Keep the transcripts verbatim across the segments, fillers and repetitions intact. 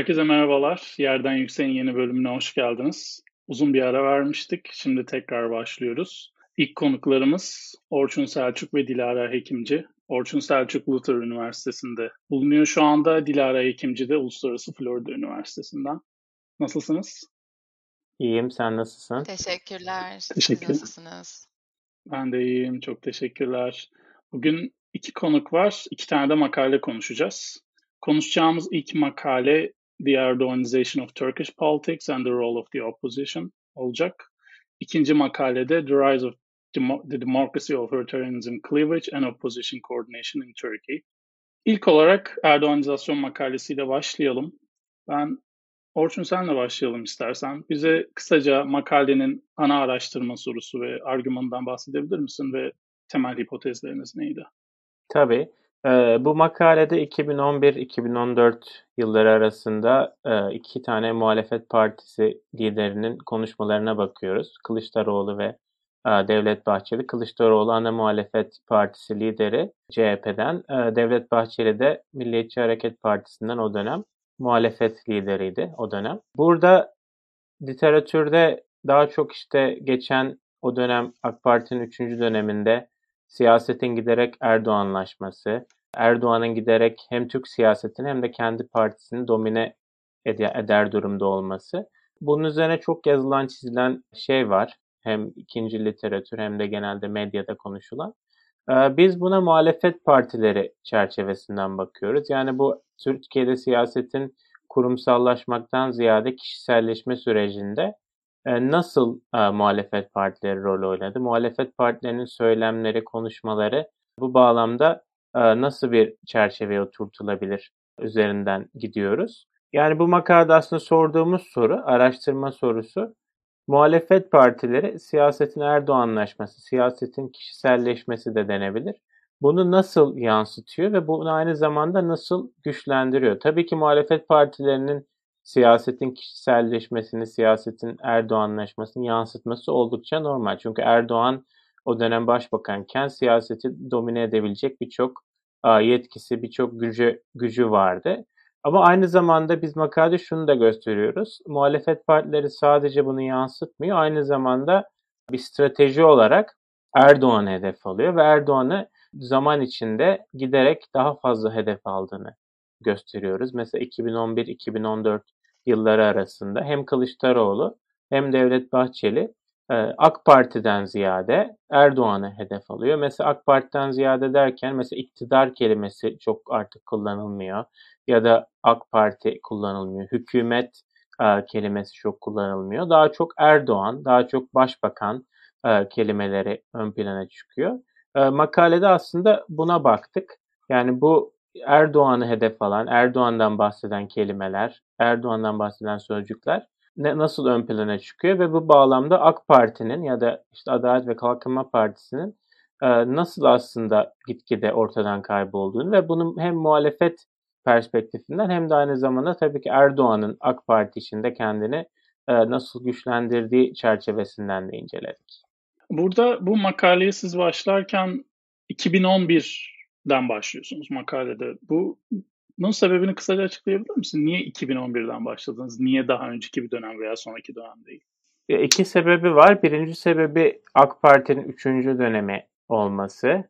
Herkese merhabalar. Yerden Yüksek'in yeni bölümüne hoş geldiniz. Uzun bir ara vermiştik. Şimdi tekrar başlıyoruz. İlk konuklarımız Orçun Selçuk ve Dilara Hekimci. Orçun Selçuk Luther Üniversitesi'nde bulunuyor şu anda. Dilara Hekimci de Uluslararası Florida Üniversitesi'nden. Nasılsınız? İyiyim. Sen nasılsın? Teşekkürler. Teşekkür. Siz nasılsınız? Ben de iyiyim. Çok teşekkürler. Bugün iki konuk var. İki tane de makale konuşacağız. Konuşacağımız ilk makale The Erdoganization of Turkish Politics and the Role of the Opposition olacak. İkinci makalede The Rise of the Democracy, Authoritarianism, Cleavage and Opposition Coordination in Turkey. İlk olarak Erdoganizasyon makalesiyle başlayalım. Ben Orçun senle başlayalım istersen. Bize kısaca makalenin ana araştırma sorusu ve argümanından bahsedebilir misin ve temel hipotezleriniz neydi? Tabii. Bu makalede iki bin on bir iki bin on dört yılları arasında iki tane muhalefet partisi liderinin konuşmalarına bakıyoruz. Kılıçdaroğlu ve Devlet Bahçeli. Kılıçdaroğlu ana muhalefet partisi lideri C H P'den, Devlet Bahçeli de Milliyetçi Hareket Partisi'nden o dönem muhalefet lideriydi o dönem. Burada literatürde daha çok işte geçen o dönem AK Parti'nin üçüncü döneminde siyasetin giderek Erdoğanlaşması, Erdoğan'ın giderek hem Türk siyasetini hem de kendi partisini domine eder durumda olması. Bunun üzerine çok yazılan, çizilen şey var. Hem ikinci literatür hem de genelde medyada konuşulan. Biz buna muhalefet partileri çerçevesinden bakıyoruz. Yani bu Türkiye'de siyasetin kurumsallaşmaktan ziyade kişiselleşme sürecinde nasıl e, muhalefet partileri rol oynadı? Muhalefet partilerinin söylemleri, konuşmaları bu bağlamda e, nasıl bir çerçeveye oturtulabilir üzerinden gidiyoruz. Yani bu makalede aslında sorduğumuz soru, araştırma sorusu, muhalefet partileri siyasetin Erdoğanlaşması, siyasetin kişiselleşmesi de denebilir. Bunu nasıl yansıtıyor ve bunu aynı zamanda nasıl güçlendiriyor? Tabii ki muhalefet partilerinin siyasetin kişiselleşmesini, siyasetin Erdoğanlaşmasını yansıtması oldukça normal. Çünkü Erdoğan o dönem başbakanken siyaseti domine edebilecek birçok yetkisi, birçok gücü, gücü vardı. Ama aynı zamanda biz makalede şunu da gösteriyoruz. Muhalefet partileri sadece bunu yansıtmıyor. Aynı zamanda bir strateji olarak Erdoğan'ı hedef alıyor ve Erdoğan'ı zaman içinde giderek daha fazla hedef aldığını gösteriyoruz. Mesela iki bin on bir iki bin on dört yılları arasında hem Kılıçdaroğlu hem Devlet Bahçeli AK Parti'den ziyade Erdoğan'ı hedef alıyor. Mesela AK Parti'den ziyade derken mesela iktidar kelimesi çok artık kullanılmıyor ya da AK Parti kullanılmıyor. Hükümet kelimesi çok kullanılmıyor. Daha çok Erdoğan, daha çok başbakan kelimeleri ön plana çıkıyor. Makalede aslında buna baktık. Yani bu Erdoğan'ı hedef alan, Erdoğan'dan bahseden kelimeler, Erdoğan'dan bahseden sözcükler ne, nasıl ön plana çıkıyor ve bu bağlamda AK Parti'nin ya da işte Adalet ve Kalkınma Partisi'nin e, nasıl aslında gitgide ortadan kaybolduğunu ve bunun hem muhalefet perspektifinden hem de aynı zamanda tabii ki Erdoğan'ın AK Parti içinde kendini e, nasıl güçlendirdiği çerçevesinden de inceledik. Burada bu makaleye siz başlarken iki bin on bir den başlıyorsunuz makalede. Bu, bunun sebebini kısaca açıklayabilir misin? Niye iki bin on birden başladınız? Niye daha önceki bir dönem veya sonraki dönem değil? İki sebebi var. Birinci sebebi AK Parti'nin üçüncü dönemi olması.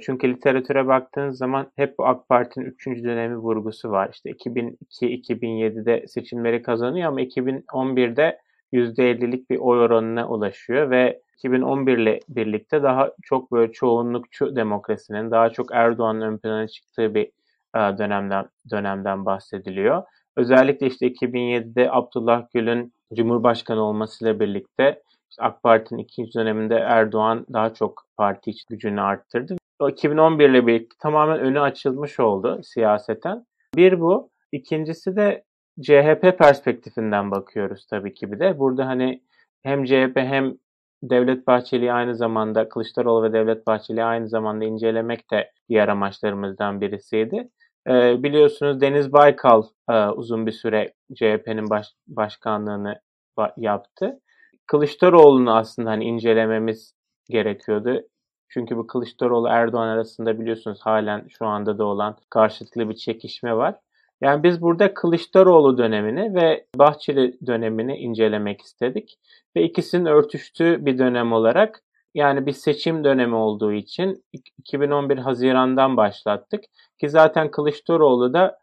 Çünkü literatüre baktığınız zaman hep bu AK Parti'nin üçüncü dönemi vurgusu var. İşte iki bin iki iki bin yedide seçimleri kazanıyor ama iki bin on birde yüzde ellilik bir oy oranına ulaşıyor ve iki bin on bir ile birlikte daha çok böyle çoğunlukçu demokrasinin, daha çok Erdoğan'ın ön plana çıktığı bir dönemden dönemden bahsediliyor. Özellikle işte iki bin yedide Abdullah Gül'ün Cumhurbaşkanı olmasıyla birlikte işte AK Parti'nin ikinci döneminde Erdoğan daha çok parti iç gücünü arttırdı. iki bin on bir ile birlikte tamamen önü açılmış oldu siyaseten. Bir bu. İkincisi de C H P perspektifinden bakıyoruz tabii ki bir de. Burada hani hem C H P hem Devlet Bahçeli aynı zamanda, Kılıçdaroğlu ve Devlet Bahçeli aynı zamanda incelemek de diğer amaçlarımızdan birisiydi. Ee, biliyorsunuz Deniz Baykal e, uzun bir süre C H P'nin baş, başkanlığını ba- yaptı. Kılıçdaroğlu'nu aslında hani incelememiz gerekiyordu. Çünkü bu Kılıçdaroğlu Erdoğan arasında biliyorsunuz halen şu anda da olan karşılıklı bir çekişme var. Yani biz burada Kılıçdaroğlu dönemini ve Bahçeli dönemini incelemek istedik. Ve ikisinin örtüştüğü bir dönem olarak, yani bir seçim dönemi olduğu için iki bin on bir Haziran'dan başlattık. Ki zaten Kılıçdaroğlu da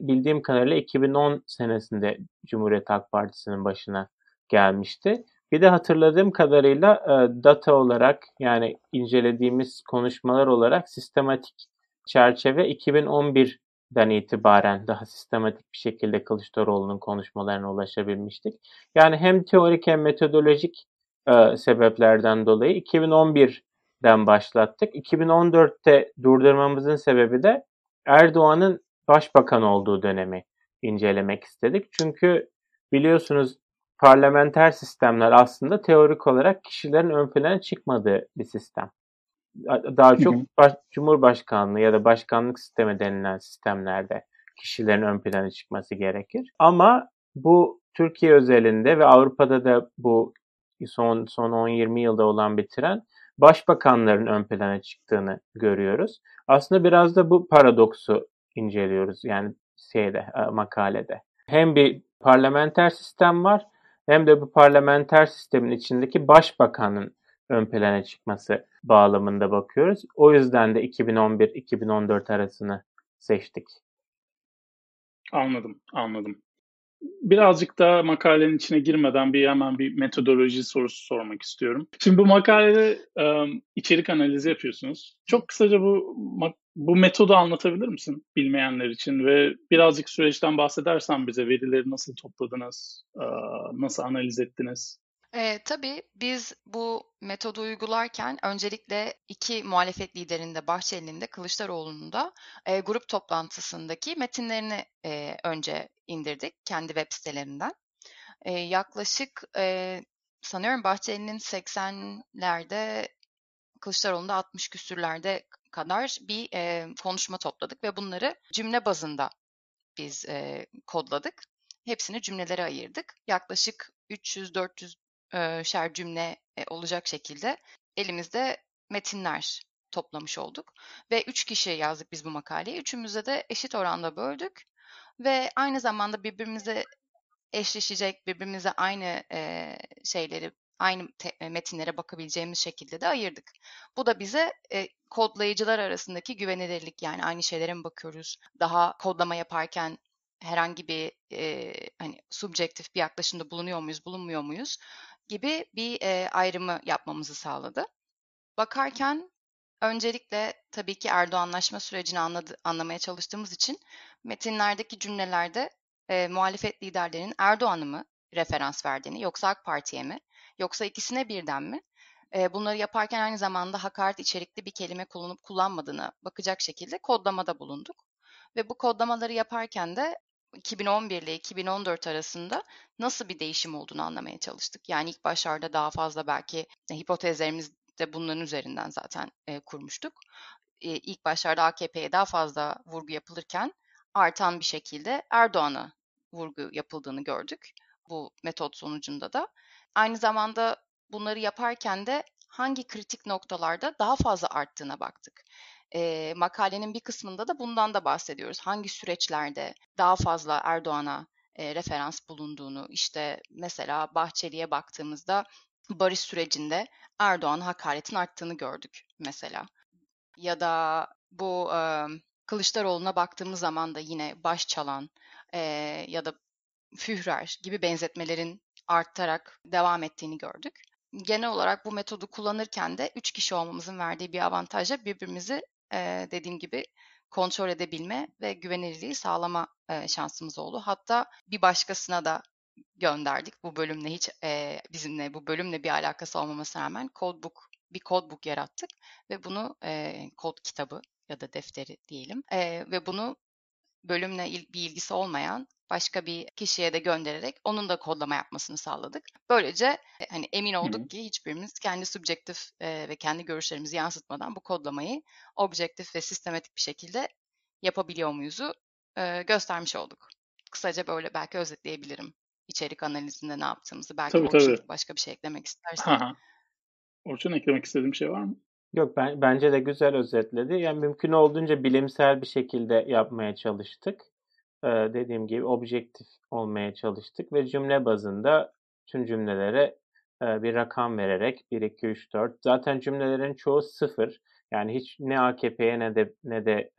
bildiğim kadarıyla iki bin on senesinde Cumhuriyet Halk Partisi'nin başına gelmişti. Bir de hatırladığım kadarıyla data olarak, yani incelediğimiz konuşmalar olarak sistematik çerçeve iki bin on birden itibaren daha sistematik bir şekilde Kılıçdaroğlu'nun konuşmalarına ulaşabilmiştik. Yani hem teorik hem metodolojik sebeplerden dolayı iki bin on birden başlattık. iki bin on dörtte durdurmamızın sebebi de Erdoğan'ın başbakan olduğu dönemi incelemek istedik. Çünkü biliyorsunuz parlamenter sistemler aslında teorik olarak kişilerin ön plana çıkmadığı bir sistem. Daha çok baş, Cumhurbaşkanlığı ya da başkanlık sistemi denilen sistemlerde kişilerin ön plana çıkması gerekir. Ama bu Türkiye özelinde ve Avrupa'da da bu son son on yirmi yılda olan bir trend, başbakanların ön plana çıktığını görüyoruz. Aslında biraz da bu paradoksu inceliyoruz yani şeyde, makalede. Hem bir parlamenter sistem var, hem de bu parlamenter sistemin içindeki başbakanın ön plana çıkması bağlamında bakıyoruz. O yüzden de iki bin on bir iki bin on dört arasını seçtik. Anladım, anladım. Birazcık daha makalenin içine girmeden bir hemen bir metodoloji sorusu sormak istiyorum. Şimdi bu makalede um, içerik analizi yapıyorsunuz. Çok kısaca bu bu metodu anlatabilir misin bilmeyenler için ve birazcık süreçten bahsedersen bize, verileri nasıl topladınız, uh, nasıl analiz ettiniz? E, tabii biz bu metodu uygularken öncelikle iki muhalefet liderinin de, Bahçeli'nin de Kılıçdaroğlu'nun da e, grup toplantısındaki metinlerini e, önce indirdik kendi web sitelerinden. E, yaklaşık e, sanıyorum Bahçeli'nin seksenlerde, Kılıçdaroğlu'nda altmış küsürlerde kadar bir e, konuşma topladık ve bunları cümle bazında biz e, kodladık. Hepsini cümlelere ayırdık. Yaklaşık üç yüz dört yüz şer cümle olacak şekilde elimizde metinler toplamış olduk. Ve üç kişiye yazdık biz bu makaleyi. Üçümüzde de eşit oranda böldük. Ve aynı zamanda birbirimize eşleşecek, birbirimize aynı şeyleri, aynı metinlere bakabileceğimiz şekilde de ayırdık. Bu da bize kodlayıcılar arasındaki güvenilirlik, yani aynı şeylere mi bakıyoruz? Daha kodlama yaparken herhangi bir e, hani subjektif bir yaklaşımda bulunuyor muyuz, bulunmuyor muyuz gibi bir e, ayrımı yapmamızı sağladı. Bakarken öncelikle tabii ki Erdoğanlaşma sürecini anladı, anlamaya çalıştığımız için metinlerdeki cümlelerde e, muhalefet liderlerinin Erdoğan'ı mı referans verdiğini, yoksa AK Parti'ye mi, yoksa ikisine birden mi? E, bunları yaparken aynı zamanda hakaret içerikli bir kelime kullanıp kullanmadığına bakacak şekilde kodlamada bulunduk. Ve bu kodlamaları yaparken de iki bin on bir ile iki bin on dört arasında nasıl bir değişim olduğunu anlamaya çalıştık. Yani ilk başlarda daha fazla belki hipotezlerimiz de bunların üzerinden zaten e, kurmuştuk. E, ilk başlarda A K P'ye daha fazla vurgu yapılırken artan bir şekilde Erdoğan'a vurgu yapıldığını gördük bu metot sonucunda da. Aynı zamanda bunları yaparken de hangi kritik noktalarda daha fazla arttığına baktık. E, makalenin bir kısmında da bundan da bahsediyoruz. Hangi süreçlerde daha fazla Erdoğan'a e, referans bulunduğunu, işte mesela Bahçeli'ye baktığımızda barış sürecinde Erdoğan'a hakaretin arttığını gördük mesela. Ya da bu e, Kılıçdaroğlu'na baktığımız zaman da yine baş çalan e, ya da Führer gibi benzetmelerin artarak devam ettiğini gördük. Genel olarak bu metodu kullanırken de üç kişi olmamızın verdiği bir avantajla birbirimizi Ee, dediğim gibi kontrol edebilme ve güvenilirliği sağlama e, şansımız oldu. Hatta bir başkasına da gönderdik. Bu bölümle hiç e, bizimle bu bölümle bir alakası olmamasına rağmen codebook, bir codebook yarattık ve bunu e, kod kitabı ya da defteri diyelim e, ve bunu bölümle il, bir ilgisi olmayan başka bir kişiye de göndererek onun da kodlama yapmasını sağladık. Böylece hani emin olduk Hı-hı. ki hiçbirimiz kendi subjektif e, ve kendi görüşlerimizi yansıtmadan bu kodlamayı objektif ve sistematik bir şekilde yapabiliyor muyuzu e, göstermiş olduk. Kısaca böyle belki özetleyebilirim içerik analizinde ne yaptığımızı. Belki tabii, tabii. Başka bir şey eklemek istersen. Aha. Orçun, eklemek istediğim şey var mı? Yok, ben, bence de güzel özetledi. Yani mümkün olduğunca bilimsel bir şekilde yapmaya çalıştık. dediğim gibi objektif olmaya çalıştık ve cümle bazında tüm cümlelere bir rakam vererek bir, iki, üç, dört. Zaten cümlelerin çoğu sıfır. Yani hiç ne A K P'ye ne de ne de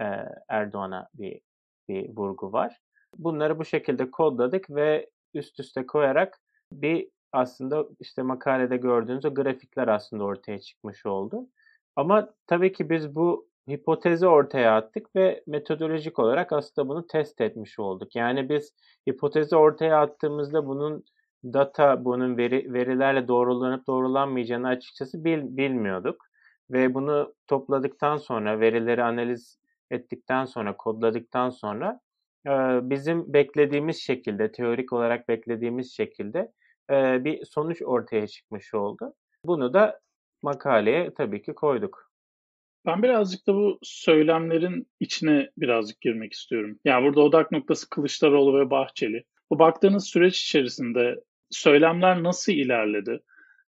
Erdoğan'a bir bir vurgu var. Bunları bu şekilde kodladık ve üst üste koyarak bir aslında işte makalede gördüğünüz o grafikler aslında ortaya çıkmış oldu. Ama tabii ki biz bu hipotezi ortaya attık ve metodolojik olarak aslında bunu test etmiş olduk. Yani biz hipotezi ortaya attığımızda bunun data, bunun veri, verilerle doğrulanıp doğrulanmayacağını açıkçası bil, bilmiyorduk. Ve bunu topladıktan sonra, verileri analiz ettikten sonra, kodladıktan sonra bizim beklediğimiz şekilde, teorik olarak beklediğimiz şekilde bir sonuç ortaya çıkmış oldu. Bunu da makaleye tabii ki koyduk. Ben birazcık da bu söylemlerin içine birazcık girmek istiyorum. Yani burada odak noktası Kılıçdaroğlu ve Bahçeli. Bu baktığınız süreç içerisinde söylemler nasıl ilerledi?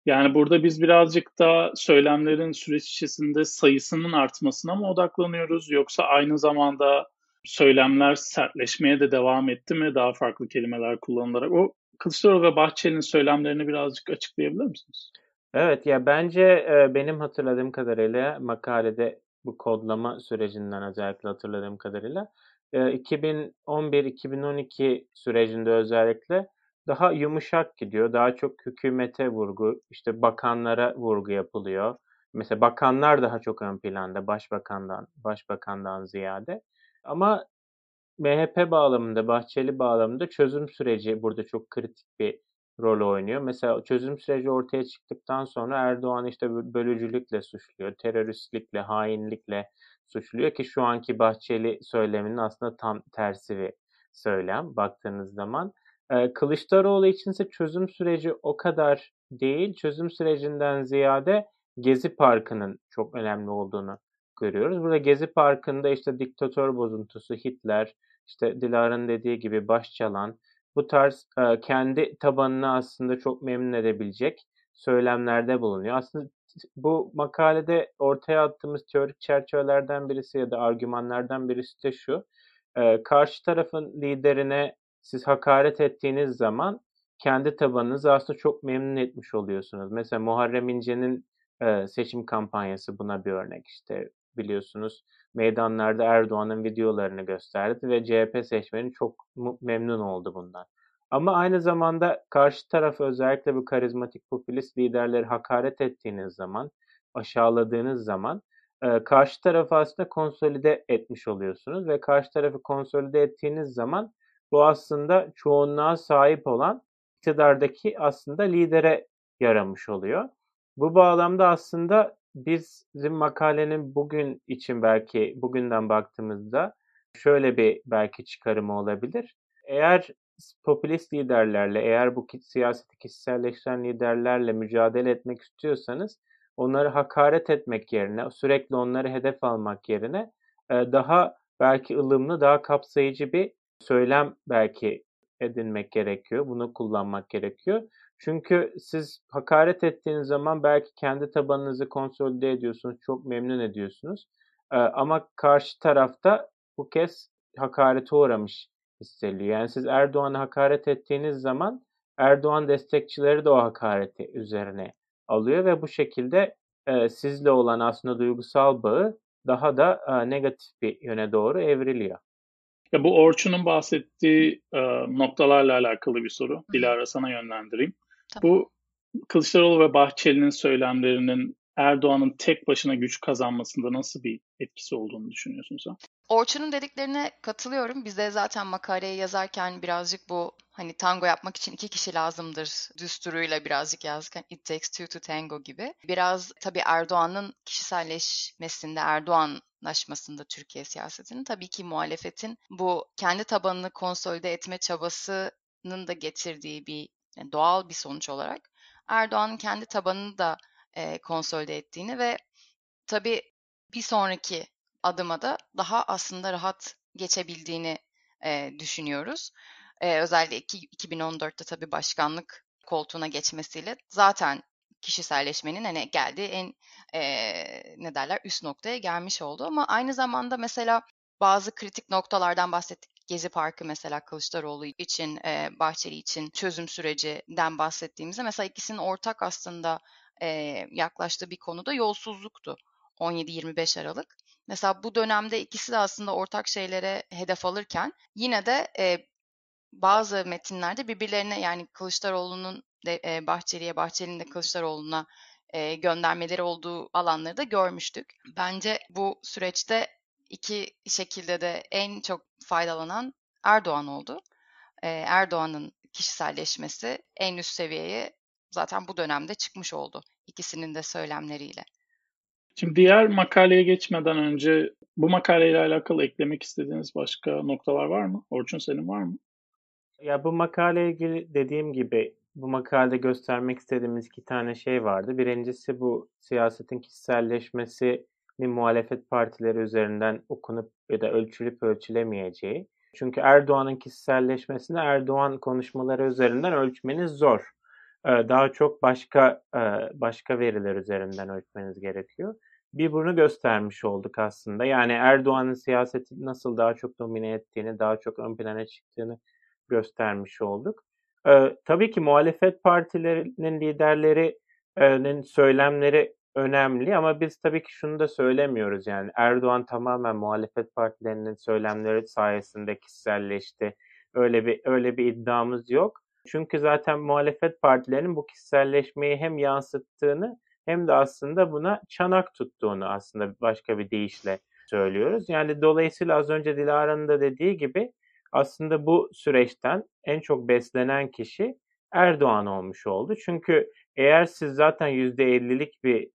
Yani burada biz birazcık da söylemlerin süreç içerisinde sayısının artmasına mı odaklanıyoruz? Yoksa aynı zamanda söylemler sertleşmeye de devam etti mi? Daha farklı kelimeler kullanılarak. O Kılıçdaroğlu ve Bahçeli'nin söylemlerini birazcık açıklayabilir misiniz? Evet, ya bence benim hatırladığım kadarıyla makalede bu kodlama sürecinden özellikle hatırladığım kadarıyla iki bin on bir iki bin on iki sürecinde özellikle daha yumuşak gidiyor. Daha çok hükümete vurgu, işte bakanlara vurgu yapılıyor. Mesela bakanlar daha çok ön planda başbakandan, başbakandan ziyade. Ama M H P bağlamında, Bahçeli bağlamında çözüm süreci burada çok kritik bir rol oynuyor. Mesela çözüm süreci ortaya çıktıktan sonra Erdoğan işte bölücülükle suçluyor, teröristlikle, hainlikle suçluyor ki şu anki Bahçeli söyleminin aslında tam tersi bir söylem baktığınız zaman. Kılıçdaroğlu içinse çözüm süreci o kadar değil, çözüm sürecinden ziyade Gezi Parkı'nın çok önemli olduğunu görüyoruz. Burada Gezi Parkı'nda işte diktatör bozuntusu, Hitler, işte Dilara'nın dediği gibi başçalan, bu tarz kendi tabanını aslında çok memnun edebilecek söylemlerde bulunuyor. Aslında bu makalede ortaya attığımız teorik çerçevelerden birisi ya da argümanlardan birisi de şu. Karşı tarafın liderine siz hakaret ettiğiniz zaman kendi tabanınızı aslında çok memnun etmiş oluyorsunuz. Mesela Muharrem İnce'nin seçim kampanyası buna bir örnek. İşte biliyorsunuz meydanlarda Erdoğan'ın videolarını gösterdi ve C H P seçmeni çok memnun oldu bundan. Ama aynı zamanda karşı tarafı özellikle bu karizmatik popülist liderleri hakaret ettiğiniz zaman, aşağıladığınız zaman karşı tarafı aslında konsolide etmiş oluyorsunuz ve karşı tarafı konsolide ettiğiniz zaman bu aslında çoğunluğa sahip olan iktidardaki aslında lidere yaramış oluyor. Bu bağlamda aslında bizim makalenin bugün için belki bugünden baktığımızda şöyle bir belki çıkarımı olabilir. Eğer popülist liderlerle, eğer bu siyaseti kişiselleştiren liderlerle mücadele etmek istiyorsanız onları hakaret etmek yerine, sürekli onları hedef almak yerine daha belki ılımlı, daha kapsayıcı bir söylem belki edinmek gerekiyor. Bunu kullanmak gerekiyor. Çünkü siz hakaret ettiğiniz zaman belki kendi tabanınızı konsolide ediyorsunuz, çok memnun ediyorsunuz. Ee, ama karşı tarafta bu kez hakarete uğramış hissediliyor. Yani siz Erdoğan'a hakaret ettiğiniz zaman Erdoğan destekçileri de o hakareti üzerine alıyor ve bu şekilde e, sizle olan aslında duygusal bağı daha da e, negatif bir yöne doğru evriliyor. Ya bu Orçun'un bahsettiği e, noktalarla alakalı bir soru. Dilara sana yönlendireyim. Tabii. Bu Kılıçdaroğlu ve Bahçeli'nin söylemlerinin Erdoğan'ın tek başına güç kazanmasında nasıl bir etkisi olduğunu düşünüyorsunuz sen? Orçun'un dediklerine katılıyorum. Biz de zaten makaleyi yazarken birazcık bu hani tango yapmak için iki kişi lazımdır düsturuyla birazcık yazdık. Yani it takes two to tango gibi. Biraz tabii Erdoğan'ın kişiselleşmesinde, Erdoğanlaşmasında Türkiye siyasetinin tabii ki muhalefetin bu kendi tabanını konsolide etme çabasının da getirdiği bir yani doğal bir sonuç olarak Erdoğan'ın kendi tabanını da e, konsolide ettiğini ve tabii bir sonraki adıma da daha aslında rahat geçebildiğini e, düşünüyoruz. E, özellikle iki bin on dörtte tabii başkanlık koltuğuna geçmesiyle zaten kişiselleşmenin hani geldiği en e, ne derler üst noktaya gelmiş oldu. Ama aynı zamanda mesela bazı kritik noktalardan bahsettik. Gezi Parkı mesela Kılıçdaroğlu için, e, Bahçeli için çözüm sürecinden bahsettiğimizde mesela ikisinin ortak aslında e, yaklaştığı bir konuda yolsuzluktu on yedi yirmi beş Aralık. Mesela bu dönemde ikisi de aslında ortak şeylere hedef alırken yine de e, bazı metinlerde birbirlerine, yani Kılıçdaroğlu'nun de e, Bahçeli'ye, Bahçeli'nin de Kılıçdaroğlu'na e, göndermeleri olduğu alanları da görmüştük. Bence bu süreçte iki şekilde de en çok faydalanan Erdoğan oldu. E, Erdoğan'ın kişiselleşmesi en üst seviyeye zaten bu dönemde çıkmış oldu ikisinin de söylemleriyle. Şimdi diğer makaleye geçmeden önce bu makaleyle alakalı eklemek istediğiniz başka noktalar var mı? Orçun, senin var mı? Ya bu makaleye ilgili dediğim gibi bu makalede göstermek istediğimiz iki tane şey vardı. Birincisi bu siyasetin kişiselleşmesinin muhalefet partileri üzerinden okunup ya da ölçülüp ölçülemeyeceği. Çünkü Erdoğan'ın kişiselleşmesini Erdoğan konuşmaları üzerinden ölçmeniz zor. Daha çok başka başka veriler üzerinden ölçmeniz gerekiyor. Bir bunu göstermiş olduk aslında. Yani Erdoğan'ın siyaseti nasıl daha çok domine ettiğini, daha çok ön plana çıktığını göstermiş olduk. Ee, tabii ki muhalefet partilerinin liderlerinin söylemleri önemli ama biz tabii ki şunu da söylemiyoruz, yani Erdoğan tamamen muhalefet partilerinin söylemleri sayesinde kişiselleşti. Öyle bir öyle bir iddiamız yok. Çünkü zaten muhalefet partilerinin bu kişiselleşmeyi hem yansıttığını hem de aslında buna çanak tuttuğunu aslında başka bir deyişle söylüyoruz. Yani dolayısıyla az önce Dilara'nın da dediği gibi aslında bu süreçten en çok beslenen kişi Erdoğan olmuş oldu. Çünkü eğer siz zaten yüzde ellilik bir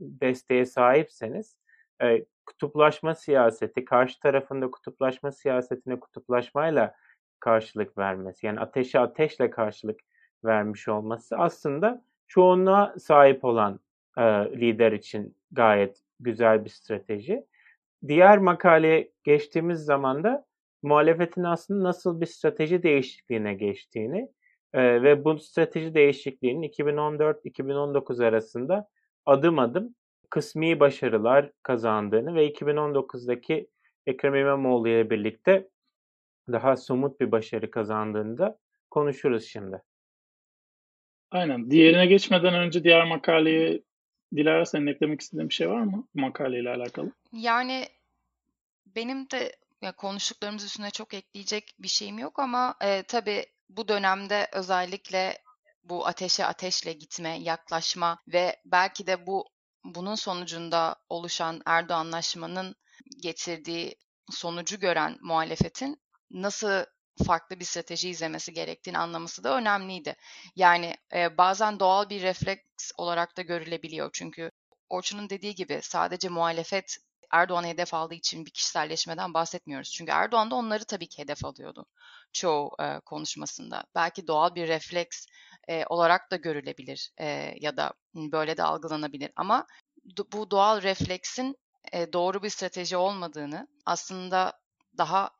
desteğe sahipseniz e, kutuplaşma siyaseti, karşı tarafında kutuplaşma siyasetine kutuplaşmayla karşılık vermesi, yani ateşe ateşle karşılık vermiş olması aslında çoğunluğa sahip olan e, lider için gayet güzel bir strateji. Diğer makaleye geçtiğimiz zaman da muhalefetin aslında nasıl bir strateji değişikliğine geçtiğini e, ve bu strateji değişikliğinin iki bin on dört iki bin on dokuz arasında adım adım kısmi başarılar kazandığını ve iki bin on dokuzdaki Ekrem İmamoğlu ile birlikte daha somut bir başarı kazandığını da konuşuruz şimdi. Aynen. Diğerine geçmeden önce diğer makaleye Dilara, senin eklemek istediğin bir şey var mı makaleyle alakalı? Yani benim de ya konuştuklarımız üstüne çok ekleyecek bir şeyim yok ama e, tabii bu dönemde özellikle bu ateşe ateşle gitme, yaklaşma ve belki de bu bunun sonucunda oluşan Erdoğanlaşmanın getirdiği sonucu gören muhalefetin nasıl farklı bir strateji izlemesi gerektiğini anlaması da önemliydi. Yani e, bazen doğal bir refleks olarak da görülebiliyor. Çünkü Orçun'un dediği gibi sadece muhalefet Erdoğan'a hedef aldığı için bir kişiselleşmeden bahsetmiyoruz. Çünkü Erdoğan da onları tabii ki hedef alıyordu çoğu e, konuşmasında. Belki doğal bir refleks e, olarak da görülebilir e, ya da böyle de algılanabilir. Ama do- bu doğal refleksin e, doğru bir strateji olmadığını aslında daha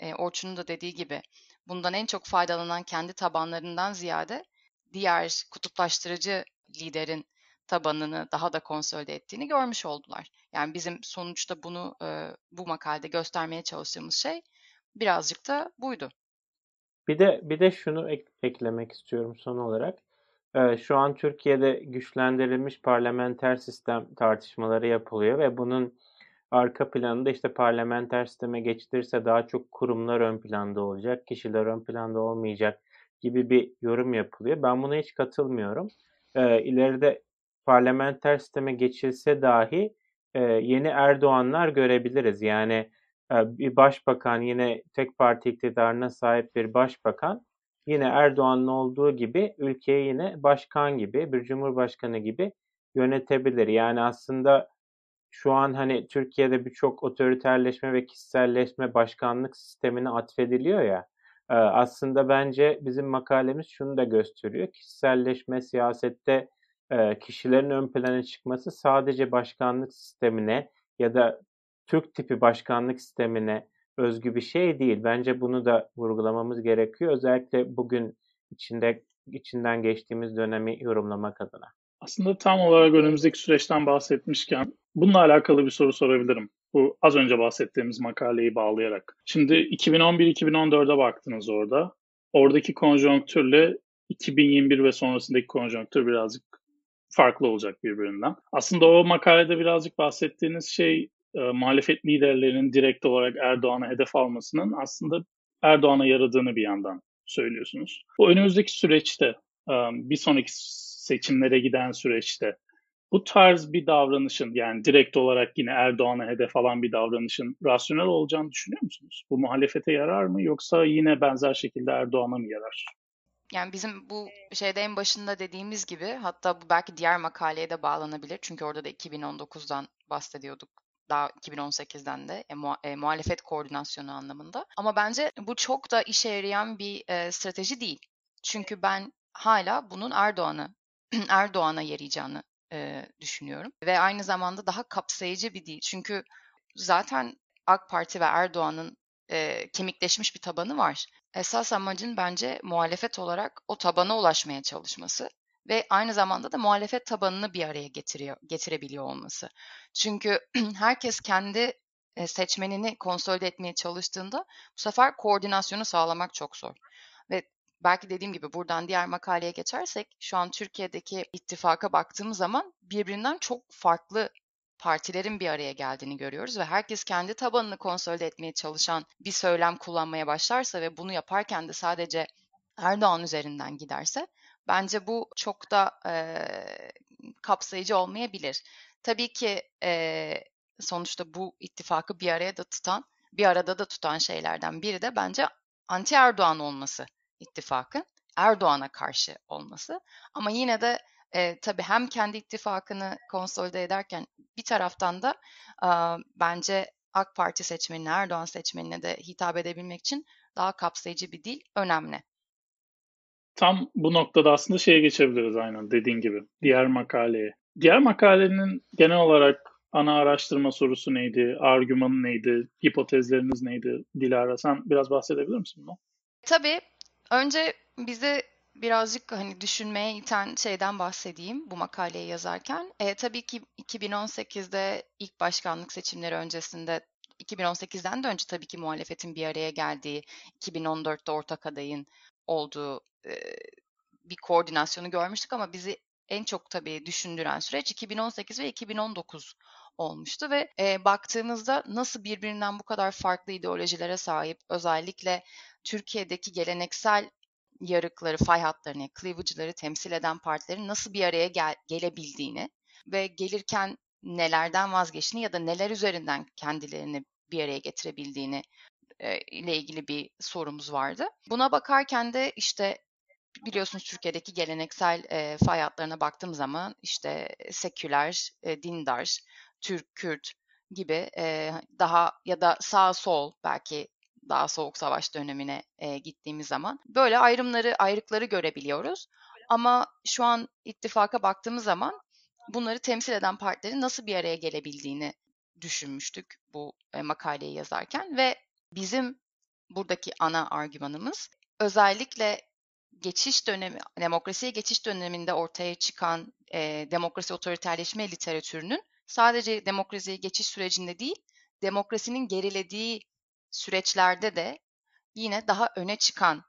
e, Orçun'un da dediği gibi bundan en çok faydalanan kendi tabanlarından ziyade diğer kutuplaştırıcı liderin tabanını daha da konsolide ettiğini görmüş oldular. Yani bizim sonuçta bunu bu makalede göstermeye çalıştığımız şey birazcık da buydu. Bir de bir de şunu ek- eklemek istiyorum son olarak. Ee, şu an Türkiye'de güçlendirilmiş parlamenter sistem tartışmaları yapılıyor ve bunun arka planında işte parlamenter sisteme geçilirse daha çok kurumlar ön planda olacak, kişiler ön planda olmayacak gibi bir yorum yapılıyor. Ben buna hiç katılmıyorum. Ee, ileride parlamenter sisteme geçilse dahi e, yeni Erdoğanlar görebiliriz. Yani e, bir başbakan, yine tek parti iktidarına sahip bir başbakan yine Erdoğan'ın olduğu gibi ülkeyi yine başkan gibi, bir cumhurbaşkanı gibi yönetebilir. Yani aslında şu an hani Türkiye'de birçok otoriterleşme ve kişiselleşme başkanlık sistemine atfediliyor ya. E, aslında bence bizim makalemiz şunu da gösteriyor. Kişiselleşme siyasette kişilerin ön plana çıkması sadece başkanlık sistemine ya da Türk tipi başkanlık sistemine özgü bir şey değil. Bence bunu da vurgulamamız gerekiyor. Özellikle bugün içinde içinden geçtiğimiz dönemi yorumlamak adına. Aslında tam olarak önümüzdeki süreçten bahsetmişken bununla alakalı bir soru sorabilirim. Bu az önce bahsettiğimiz makaleyi bağlayarak. Şimdi iki bin on bir iki bin on dörde baktınız orada. Oradaki konjonktürle iki bin yirmi bir ve sonrasındaki konjonktür birazcık farklı olacak birbirinden. Aslında o makalede birazcık bahsettiğiniz şey e, muhalefet liderlerinin direkt olarak Erdoğan'a hedef almasının aslında Erdoğan'a yaradığını bir yandan söylüyorsunuz. Bu önümüzdeki süreçte, e, bir sonraki seçimlere giden süreçte bu tarz bir davranışın, yani direkt olarak yine Erdoğan'a hedef alan bir davranışın rasyonel olacağını düşünüyor musunuz? Bu muhalefete yarar mı, yoksa yine benzer şekilde Erdoğan'a mı yarar? Yani bizim bu şeyde en başında dediğimiz gibi, hatta bu belki diğer makaleye de bağlanabilir. Çünkü orada da iki bin on dokuzdan bahsediyorduk. Daha iki bin on sekizden de e, mu- e, muhalefet koordinasyonu anlamında. Ama bence bu çok da işe yarayan bir e, strateji değil. Çünkü ben hala bunun Erdoğan'ı Erdoğan'a yarayacağını e, düşünüyorum. Ve aynı zamanda daha kapsayıcı bir değil. Çünkü zaten AK Parti ve Erdoğan'ın e, kemikleşmiş bir tabanı var. Esas amacın bence muhalefet olarak o tabana ulaşmaya çalışması ve aynı zamanda da muhalefet tabanını bir araya getiriyor, getirebiliyor olması. Çünkü herkes kendi seçmenini konsolide etmeye çalıştığında bu sefer koordinasyonu sağlamak çok zor. Ve belki dediğim gibi buradan diğer makaleye geçersek, şu an Türkiye'deki ittifaka baktığımız zaman birbirinden çok farklı partilerin bir araya geldiğini görüyoruz ve herkes kendi tabanını konsolide etmeye çalışan bir söylem kullanmaya başlarsa ve bunu yaparken de sadece Erdoğan üzerinden giderse, bence bu çok da e, kapsayıcı olmayabilir. Tabii ki e, sonuçta bu ittifakı bir araya da tutan, bir arada da tutan şeylerden biri de bence anti Erdoğan olması, ittifakın Erdoğan'a karşı olması. Ama yine de E, tabii hem kendi ittifakını konsolide ederken bir taraftan da e, bence AK Parti seçmenine, Erdoğan seçmenine de hitap edebilmek için daha kapsayıcı bir dil önemli. Tam bu noktada aslında şeye geçebiliriz, aynen dediğin gibi, diğer makaleye. Diğer makalenin genel olarak ana araştırma sorusu neydi, argümanı neydi, hipotezleriniz neydi? Dilara, sen biraz bahsedebilir misin bunu? Tabii. Önce bize birazcık hani düşünmeye iten şeyden bahsedeyim bu makaleyi yazarken. E, tabii ki iki bin on sekizde ilk başkanlık seçimleri öncesinde, iki bin on sekizden de önce tabii ki muhalefetin bir araya geldiği, iki bin on dörtte ortak adayın olduğu e, bir koordinasyonu görmüştük ama bizi en çok tabii düşündüren süreç iki bin on sekiz ve iki bin on dokuz olmuştu ve e, baktığımızda nasıl birbirinden bu kadar farklı ideolojilere sahip, özellikle Türkiye'deki geleneksel yarıkları, fay hatlarını, cleavage'ları temsil eden partilerin nasıl bir araya gel- gelebildiğini ve gelirken nelerden vazgeçtiğini ya da neler üzerinden kendilerini bir araya getirebildiğini e, ile ilgili bir sorumuz vardı. Buna bakarken de işte biliyorsunuz Türkiye'deki geleneksel e, fay hatlarına baktığım zaman işte seküler, e, dindar, Türk, Kürt gibi e, daha ya da sağ sol, belki daha soğuk savaş dönemine e, gittiğimiz zaman böyle ayrımları, ayrıkları görebiliyoruz. Ama şu an ittifaka baktığımız zaman bunları temsil eden partilerin nasıl bir araya gelebildiğini düşünmüştük bu e, makaleyi yazarken ve bizim buradaki ana argümanımız, özellikle geçiş dönemi, demokrasiye geçiş döneminde ortaya çıkan e, demokrasi otoriterleşme literatürünün sadece demokrasiye geçiş sürecinde değil, demokrasinin gerilediği süreçlerde de yine daha öne çıkan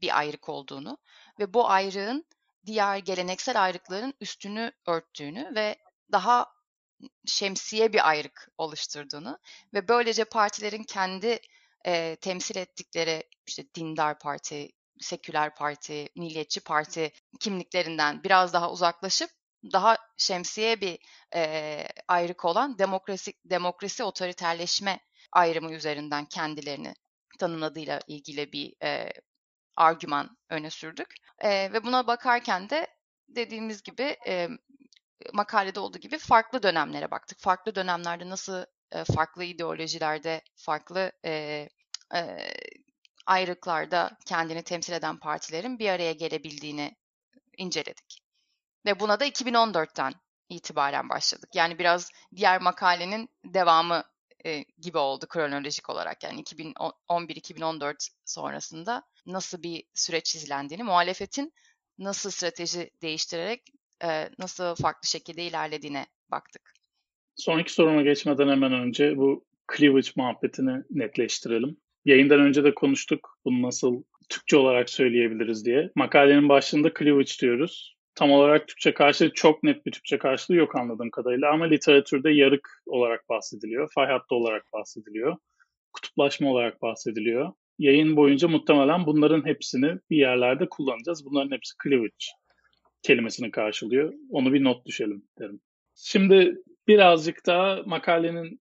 bir ayrık olduğunu ve bu ayrığın diğer geleneksel ayrıkların üstünü örttüğünü ve daha şemsiye bir ayrık oluşturduğunu ve böylece partilerin kendi e, temsil ettikleri işte dindar parti, seküler parti, milliyetçi parti kimliklerinden biraz daha uzaklaşıp daha şemsiye bir e, ayrık olan demokrasi, demokrasi otoriterleşme ayrımı üzerinden kendilerini tanımladığıyla ilgili bir e, argüman öne sürdük. E, ve buna bakarken de dediğimiz gibi e, makalede olduğu gibi farklı dönemlere baktık. Farklı dönemlerde nasıl e, farklı ideolojilerde, farklı e, e, ayrıklarda kendini temsil eden partilerin bir araya gelebildiğini inceledik. Ve buna da iki bin on dörtten itibaren başladık. Yani biraz diğer makalenin devamı gibi oldu kronolojik olarak. Yani iki bin on bir iki bin on dört sonrasında nasıl bir süreç izlendiğini, muhalefetin nasıl strateji değiştirerek nasıl farklı şekilde ilerlediğine baktık. Sonraki soruma geçmeden hemen önce bu cleavage muhabbetini netleştirelim. Yayından önce de konuştuk bunu nasıl Türkçe olarak söyleyebiliriz diye. Makalenin başlığında cleavage diyoruz. Tam olarak Türkçe karşılığı çok net bir Türkçe karşılığı yok anladığım kadarıyla ama literatürde yarık olarak bahsediliyor, fay hattı olarak bahsediliyor, kutuplaşma olarak bahsediliyor. Yayın boyunca muhtemelen bunların hepsini bir yerlerde kullanacağız. Bunların hepsi cleavage kelimesini karşılıyor. Onu bir not düşelim derim. Şimdi birazcık daha makalenin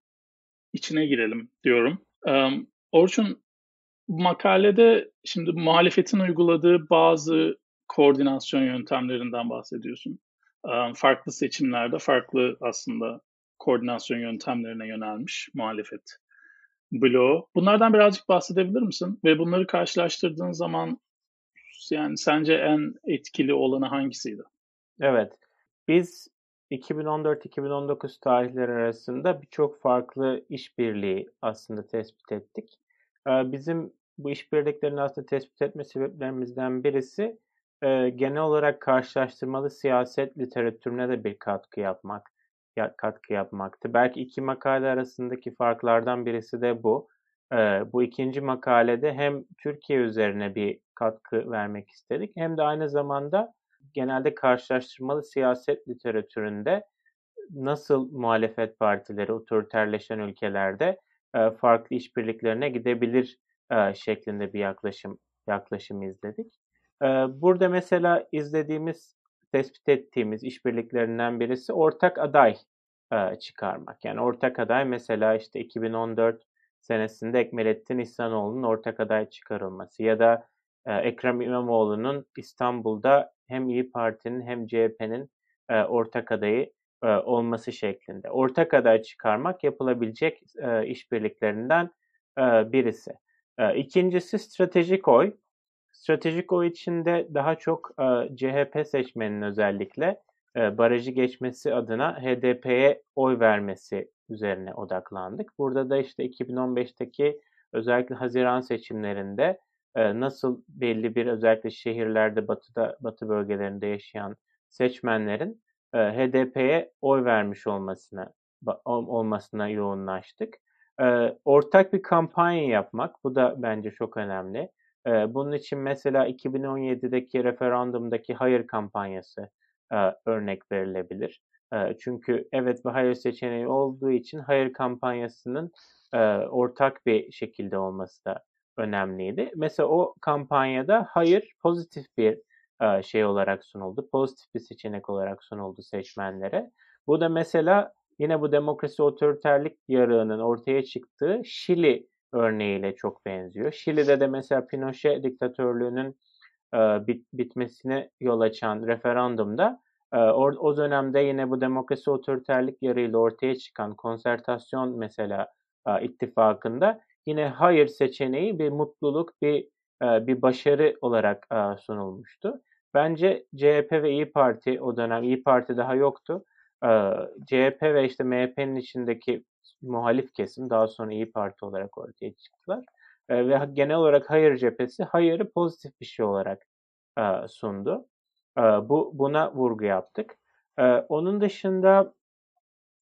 içine girelim diyorum. Um, Orçun, makalede şimdi muhalefetin uyguladığı bazı koordinasyon yöntemlerinden bahsediyorsun. Um, farklı seçimlerde farklı aslında koordinasyon yöntemlerine yönelmiş muhalefet bloğu. Bunlardan birazcık bahsedebilir misin? Ve bunları karşılaştırdığın zaman yani sence en etkili olanı hangisiydi? Evet. Biz iki bin on dört iki bin on dokuz tarihleri arasında birçok farklı işbirliği aslında tespit ettik. Bizim bu işbirliklerini aslında tespit etme sebeplerimizden birisi genel olarak karşılaştırmalı siyaset literatürüne de bir katkı yapmak, katkı yapmaktı. Belki iki makale arasındaki farklardan birisi de bu. Bu ikinci makalede hem Türkiye üzerine bir katkı vermek istedik hem de aynı zamanda genelde karşılaştırmalı siyaset literatüründe nasıl muhalefet partileri otoriterleşen ülkelerde farklı işbirliklerine gidebilir şeklinde bir yaklaşım yaklaşım izledik. Burada mesela izlediğimiz, tespit ettiğimiz işbirliklerinden birisi ortak aday çıkarmak. Yani ortak aday mesela işte iki bin on dört senesinde Ekmelettin İhsanoğlu'nun ortak aday çıkarılması ya da Ekrem İmamoğlu'nun İstanbul'da hem İyi Parti'nin hem C H P'nin e, ortak adayı e, olması şeklinde. Ortak aday çıkarmak yapılabilecek e, işbirliklerinden e, birisi. E, ikincisi stratejik oy. Stratejik oy içinde daha çok e, C H P seçmeninin özellikle e, barajı geçmesi adına H D P'ye oy vermesi üzerine odaklandık. Burada da işte iki bin on beşteki özellikle Haziran seçimlerinde nasıl belli bir özellikle şehirlerde, batıda, batı bölgelerinde yaşayan seçmenlerin H D P'ye oy vermiş olmasına olmasına yoğunlaştık. Ortak bir kampanya yapmak, bu da bence çok önemli. Bunun için mesela iki bin on yedideki referandumdaki hayır kampanyası örnek verilebilir. Çünkü evet ve hayır seçeneği olduğu için hayır kampanyasının ortak bir şekilde olması da önemliydi. Mesela o kampanyada hayır pozitif bir şey olarak sunuldu. Pozitif bir seçenek olarak sunuldu seçmenlere. Bu da mesela yine bu demokrasi otoriterlik yarığının ortaya çıktığı Şili örneğiyle çok benziyor. Şili'de de mesela Pinochet diktatörlüğünün bitmesine yol açan referandumda o dönemde yine bu demokrasi otoriterlik yarığıyla ortaya çıkan konsertasyon mesela ittifakında yine hayır seçeneği bir mutluluk, bir bir başarı olarak sunulmuştu. Bence C H P ve İyi Parti, o dönem İyi Parti daha yoktu. C H P ve işte M H P'nin içindeki muhalif kesim daha sonra İyi Parti olarak ortaya çıktılar. Ve genel olarak hayır cephesi hayırı pozitif bir şey olarak sundu. Bu buna vurgu yaptık. Onun dışında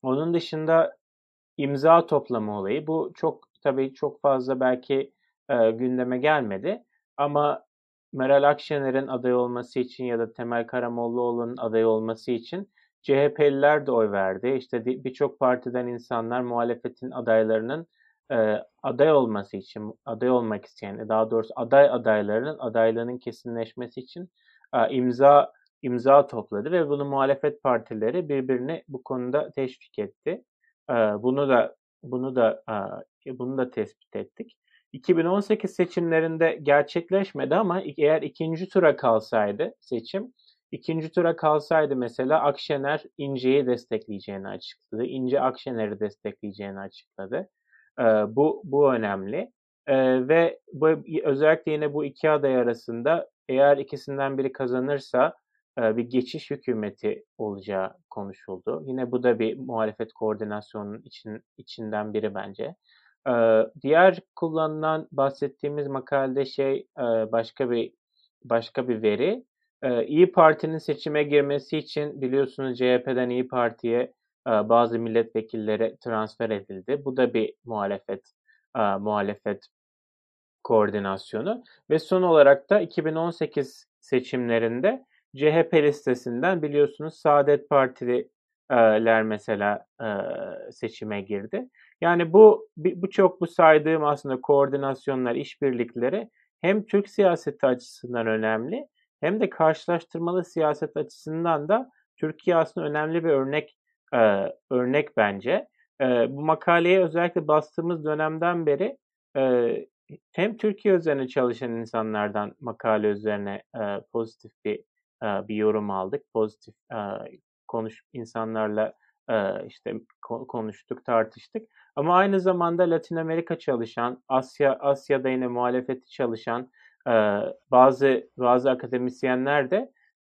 onun dışında imza toplama olayı, bu çok tabii çok fazla belki e, gündeme gelmedi ama Meral Akşener'in aday olması için ya da Temel Karamollaoğlu'nun aday olması için C H P'liler de oy verdi. İşte birçok partiden insanlar muhalefetin adaylarının e, aday olması için, aday olmak isteyen, daha doğrusu aday adaylarının adaylığının kesinleşmesi için e, imza imza topladı ve bunu muhalefet partileri birbirine bu konuda teşvik etti. E, bunu da bunu da e, Bunu da tespit ettik. iki bin on sekiz seçimlerinde gerçekleşmedi ama eğer ikinci tura kalsaydı seçim, ikinci tura kalsaydı mesela Akşener İnce'yi destekleyeceğini açıkladı. İnce Akşener'i destekleyeceğini açıkladı. Ee, bu bu önemli. Ee, ve bu, özellikle yine bu iki aday arasında eğer ikisinden biri kazanırsa e, bir geçiş hükümeti olacağı konuşuldu. Yine bu da bir muhalefet koordinasyonunun için, içinden biri bence. Diğer kullanılan bahsettiğimiz makalede şey başka bir başka bir veri. İyi Parti'nin seçime girmesi için biliyorsunuz C H P'den İyi Parti'ye bazı milletvekilleri transfer edildi. Bu da bir muhalefet muhalefet koordinasyonu ve son olarak da iki bin on sekiz seçimlerinde C H P listesinden biliyorsunuz Saadet Partililer mesela seçime girdi. Yani bu bu çok bu saydığım aslında koordinasyonlar, işbirlikleri hem Türk siyaseti açısından önemli hem de karşılaştırmalı siyaset açısından da Türkiye aslında önemli bir örnek e, örnek bence. E, bu makaleye özellikle bastığımız dönemden beri e, hem Türkiye üzerine çalışan insanlardan makale üzerine e, pozitif bir e, bir yorum aldık, pozitif e, konuş insanlarla e, işte ko- konuştuk, tartıştık. Ama aynı zamanda Latin Amerika çalışan, Asya Asya'da yine muhalefeti çalışan e, bazı bazı akademisyenler de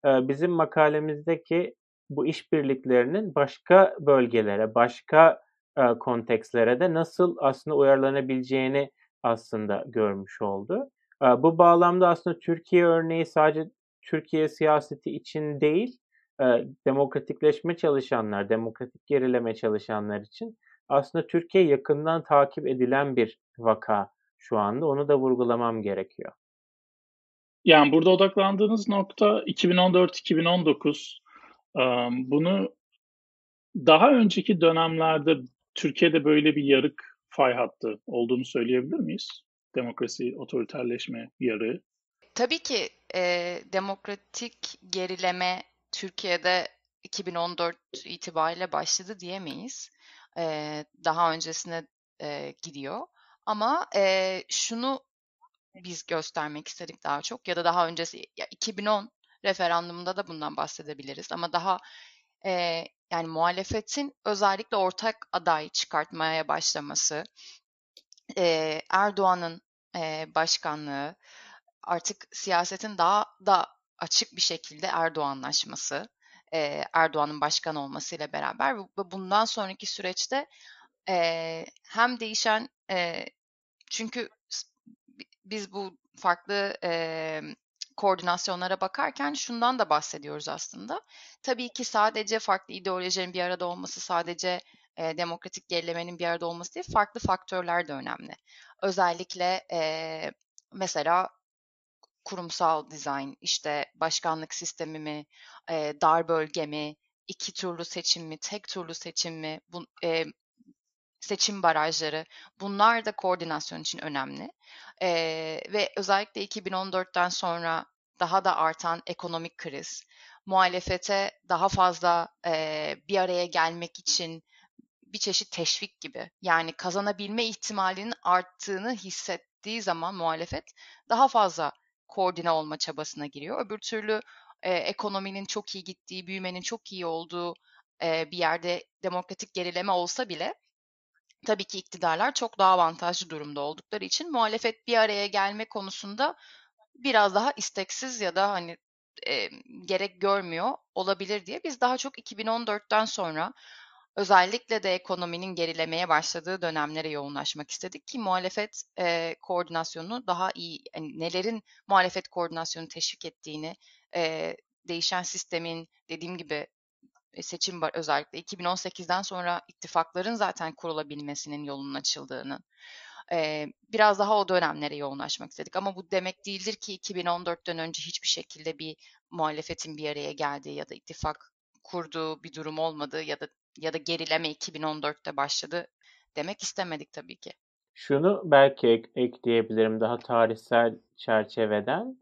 e, bizim makalemizdeki bu işbirliklerinin başka bölgelere, başka e, kontekslere de nasıl aslında uyarlanabileceğini aslında görmüş oldu. E, bu bağlamda aslında Türkiye örneği sadece Türkiye siyaseti için değil, e, demokratikleşme çalışanlar, demokratik gerileme çalışanlar için aslında Türkiye yakından takip edilen bir vaka şu anda. Onu da vurgulamam gerekiyor. Yani burada odaklandığınız nokta iki bin on dört iki bin on dokuz. Bunu daha önceki dönemlerde Türkiye'de böyle bir yarık fay hattı olduğunu söyleyebilir miyiz? Demokrasi, otoriterleşme yarığı. Tabii ki e, demokratik gerileme Türkiye'de iki bin on dört itibariyle başladı diyemeyiz. E, daha öncesine e, gidiyor. Ama e, şunu biz göstermek istedik daha çok ya da daha öncesi ya iki bin on referandumda da bundan bahsedebiliriz ama daha e, yani muhalefetin özellikle ortak aday çıkartmaya başlaması, e, Erdoğan'ın e, başkanlığı, artık siyasetin daha da açık bir şekilde Erdoğanlaşması, e, Erdoğan'ın başkan olmasıyla beraber ve bundan sonraki süreçte e, hem değişen e, çünkü biz bu farklı e, koordinasyonlara bakarken şundan da bahsediyoruz aslında. Tabii ki sadece farklı ideolojilerin bir arada olması, sadece e, demokratik gerilemenin bir arada olması değil, farklı faktörler de önemli. Özellikle e, mesela kurumsal dizayn, işte başkanlık sistemi mi, e, dar bölge mi, iki turlu seçim mi, tek turlu seçim mi, bu, e, seçim barajları, bunlar da koordinasyon için önemli. Ee, ve özellikle iki bin on dörtten sonra daha da artan ekonomik kriz, muhalefete daha fazla e, bir araya gelmek için bir çeşit teşvik gibi, yani kazanabilme ihtimalinin arttığını hissettiği zaman muhalefet daha fazla koordine olma çabasına giriyor. Öbür türlü e, ekonominin çok iyi gittiği, büyümenin çok iyi olduğu e, bir yerde demokratik gerileme olsa bile tabii ki iktidarlar çok daha avantajlı durumda oldukları için muhalefet bir araya gelme konusunda biraz daha isteksiz ya da hani e, gerek görmüyor olabilir diye biz daha çok iki bin on dörtten sonra özellikle de ekonominin gerilemeye başladığı dönemlere yoğunlaşmak istedik ki muhalefet e, koordinasyonunu daha iyi, yani nelerin muhalefet koordinasyonunu teşvik ettiğini, e, değişen sistemin dediğim gibi seçim var, özellikle iki bin on sekizden sonra ittifakların zaten kurulabilmesinin yolunun açıldığını, ee, biraz daha o dönemlere yoğunlaşmak istedik. Ama bu demek değildir ki iki bin on dörtten önce hiçbir şekilde bir muhalefetin bir araya geldiği ya da ittifak kurduğu bir durum olmadığı ya da ya da gerileme iki bin on dörtte başladı demek istemedik tabii ki. Şunu belki ek- ekleyebilirim daha tarihsel çerçeveden.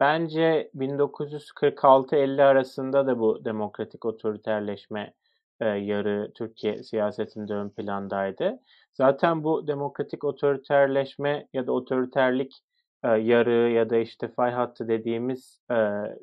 Bence bin dokuz yüz kırk altı elli arasında da bu demokratik otoriterleşme e, yarığı Türkiye siyasetinde ön plandaydı. Zaten bu demokratik otoriterleşme ya da otoriterlik e, yarığı ya da işte fay hattı dediğimiz e,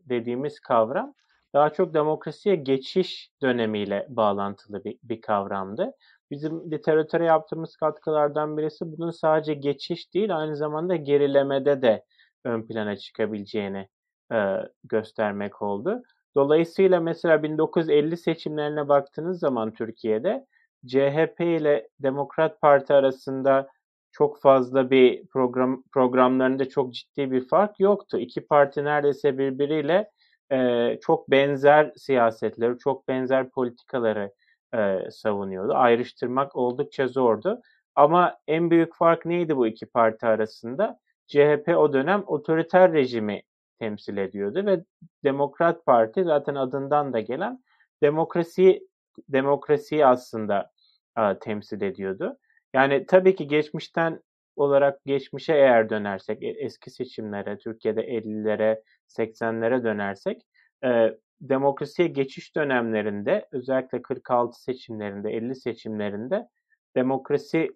dediğimiz kavram daha çok demokrasiye geçiş dönemiyle bağlantılı bir, bir kavramdı. Bizim literatüre yaptığımız katkılardan birisi bunun sadece geçiş değil aynı zamanda gerilemede de ön plana çıkabileceğini e, göstermek oldu. Dolayısıyla mesela bin dokuz yüz elli seçimlerine baktığınız zaman Türkiye'de C H P ile Demokrat Parti arasında çok fazla bir program programlarında çok ciddi bir fark yoktu. İki parti neredeyse birbiriyle e, çok benzer siyasetleri, çok benzer politikaları e, savunuyordu. Ayrıştırmak oldukça zordu. Ama en büyük fark neydi bu iki parti arasında? C H P o dönem otoriter rejimi temsil ediyordu ve Demokrat Parti, zaten adından da gelen, demokrasi demokrasiyi aslında e, temsil ediyordu. Yani tabii ki geçmişten olarak geçmişe eğer dönersek, eski seçimlere, Türkiye'de ellilere, seksenlere dönersek, e, demokrasiye geçiş dönemlerinde, özellikle kırk altı seçimlerinde, elli seçimlerinde demokrasi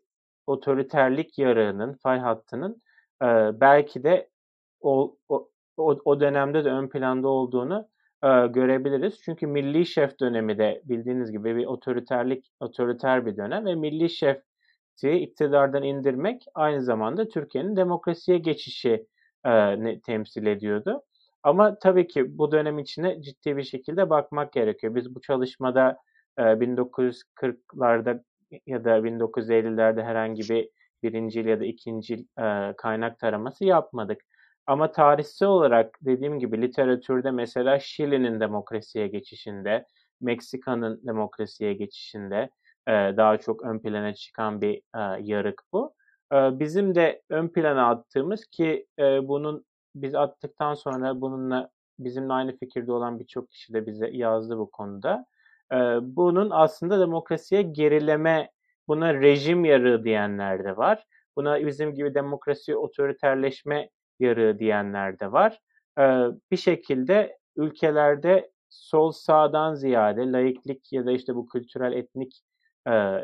otoriterlik yarığının, fay hattının e, belki de o, o, o dönemde de ön planda olduğunu e, görebiliriz. Çünkü Milli Şef dönemi de bildiğiniz gibi bir otoriterlik, otoriter bir dönem ve Milli Şef iktidardan indirmek aynı zamanda Türkiye'nin demokrasiye geçişi e, temsil ediyordu. Ama tabii ki bu dönem içine ciddi bir şekilde bakmak gerekiyor. Biz bu çalışmada e, bin dokuz yüz kırklarda ya da bin dokuz yüz ellilerde herhangi bir birincil ya da ikincil e, kaynak taraması yapmadık. Ama tarihsel olarak dediğim gibi literatürde mesela Şili'nin demokrasiye geçişinde, Meksika'nın demokrasiye geçişinde daha çok ön plana çıkan bir yarık bu. Bizim de ön plana attığımız, ki bunun biz attıktan sonra bununla bizimle aynı fikirde olan birçok kişi de bize yazdı bu konuda. Bunun aslında demokrasiye gerileme, buna rejim yarığı diyenler de var. Buna bizim gibi demokrasi otoriterleşme yarığı diyenler de var. Bir şekilde ülkelerde sol sağdan ziyade laiklik ya da işte bu kültürel etnik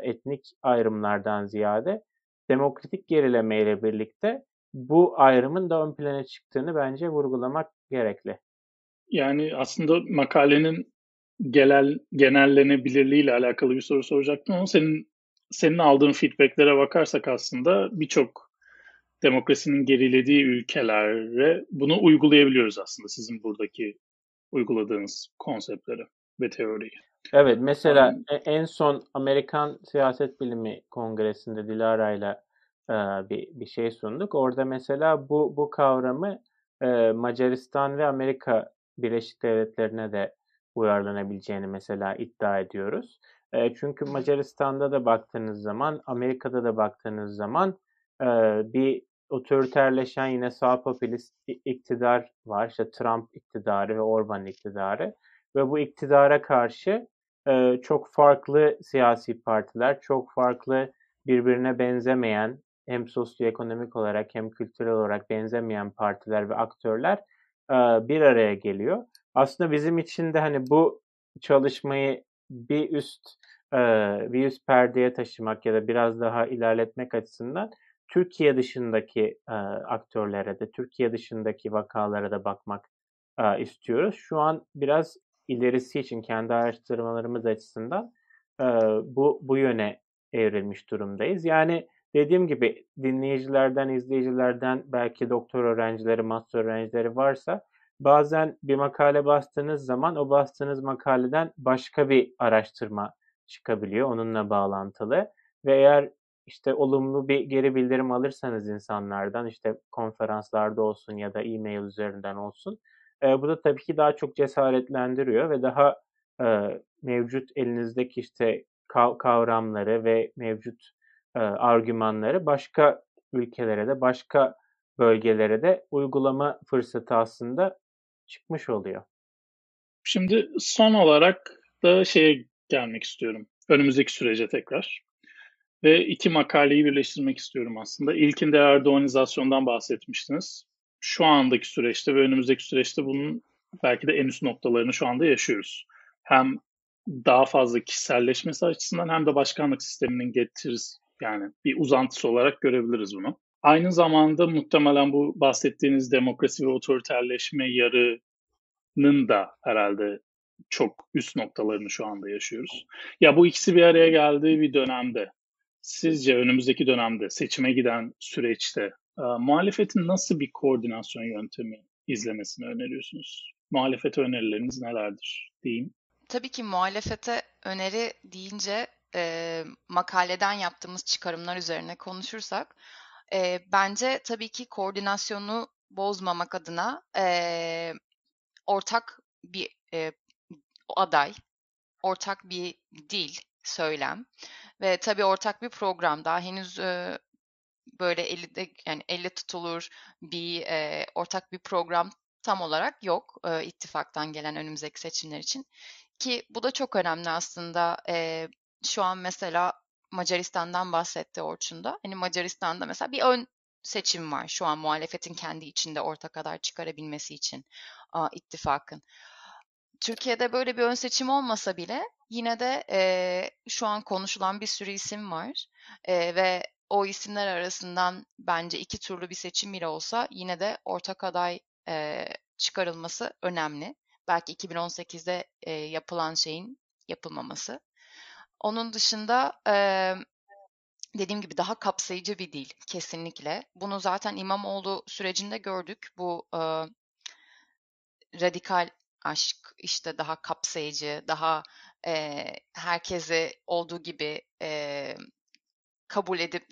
etnik ayrımlardan ziyade demokratik gerilemeyle birlikte bu ayrımın da ön plana çıktığını bence vurgulamak gerekli. Yani aslında makalenin genel genellenebilirliğiyle alakalı bir soru soracaktım ama senin senin aldığın feedbacklere bakarsak aslında birçok demokrasinin gerilediği ülkelere bunu uygulayabiliyoruz aslında, sizin buradaki uyguladığınız konseptleri ve teoriyi. Evet, mesela en son Amerikan Siyaset Bilimi Kongresi'nde Dilara'yla e, bir, bir şey sunduk. Orada mesela bu bu kavramı e, Macaristan ve Amerika Birleşik Devletleri'ne de uyarlanabileceğini mesela iddia ediyoruz. E, çünkü Macaristan'da da baktığınız zaman, Amerika'da da baktığınız zaman e, bir otoriterleşen yine sağ popülist iktidar var. İşte Trump iktidarı ve Orban iktidarı. Ve bu iktidara karşı e, çok farklı siyasi partiler, çok farklı birbirine benzemeyen, hem sosyoekonomik olarak hem kültürel olarak benzemeyen partiler ve aktörler e, bir araya geliyor. Aslında bizim için de hani bu çalışmayı bir üst e, bir üst perdeye taşımak ya da biraz daha ilerletmek açısından Türkiye dışındaki e, aktörlere de, Türkiye dışındaki vakalara da bakmak e, istiyoruz. Şu an biraz ilerisi için kendi araştırmalarımız açısından e, bu bu yöne evrilmiş durumdayız. Yani dediğim gibi dinleyicilerden, izleyicilerden belki doktor öğrencileri, master öğrencileri varsa bazen bir makale bastığınız zaman o bastığınız makaleden başka bir araştırma çıkabiliyor onunla bağlantılı ve eğer işte olumlu bir geri bildirim alırsanız insanlardan, işte konferanslarda olsun ya da e-mail üzerinden olsun, E, bu da tabii ki daha çok cesaretlendiriyor ve daha e, mevcut elinizdeki işte kavramları ve mevcut e, argümanları başka ülkelere de, başka bölgelere de uygulama fırsatı aslında çıkmış oluyor. Şimdi son olarak da şeye gelmek istiyorum. Önümüzdeki sürece tekrar. Ve iki makaleyi birleştirmek istiyorum aslında. İlkinde Erdoğanizasyon'dan bahsetmiştiniz. Şu andaki süreçte ve önümüzdeki süreçte bunun belki de en üst noktalarını şu anda yaşıyoruz. Hem daha fazla kişiselleşmesi açısından hem de başkanlık sisteminin getirisi, yani bir uzantısı olarak görebiliriz bunu. Aynı zamanda muhtemelen bu bahsettiğiniz demokrasi ve otoriterleşme yarının da herhalde çok üst noktalarını şu anda yaşıyoruz. Ya bu ikisi bir araya geldiği bir dönemde, sizce önümüzdeki dönemde, seçime giden süreçte muhalefetin nasıl bir koordinasyon yöntemi izlemesini öneriyorsunuz? Muhalefete önerileriniz nelerdir diyeyim. Tabii ki muhalefete öneri deyince e, makaleden yaptığımız çıkarımlar üzerine konuşursak e, bence tabii ki koordinasyonu bozmamak adına e, ortak bir e, aday, ortak bir dil, söylem ve tabii ortak bir program, daha henüz e, böyle elde, yani elle tutulur bir e, ortak bir program tam olarak yok e, ittifaktan gelen önümüzdeki seçimler için, ki bu da çok önemli aslında. E, şu an mesela Macaristan'dan bahsetti Orçun'da. Hani Macaristan'da mesela bir ön seçim var şu an muhalefetin kendi içinde ortak aday çıkarabilmesi için a, ittifakın. Türkiye'de böyle bir ön seçim olmasa bile yine de e, şu an konuşulan bir sürü isim var e, ve o isimler arasından bence iki turlu bir seçim bile olsa yine de ortak aday e, çıkarılması önemli. Belki iki bin on sekizde e, yapılan şeyin yapılmaması. Onun dışında e, dediğim gibi daha kapsayıcı bir dil kesinlikle. Bunu zaten İmamoğlu sürecinde gördük. Bu e, radikal aşk, işte daha kapsayıcı, daha e, herkesi olduğu gibi e, kabul edip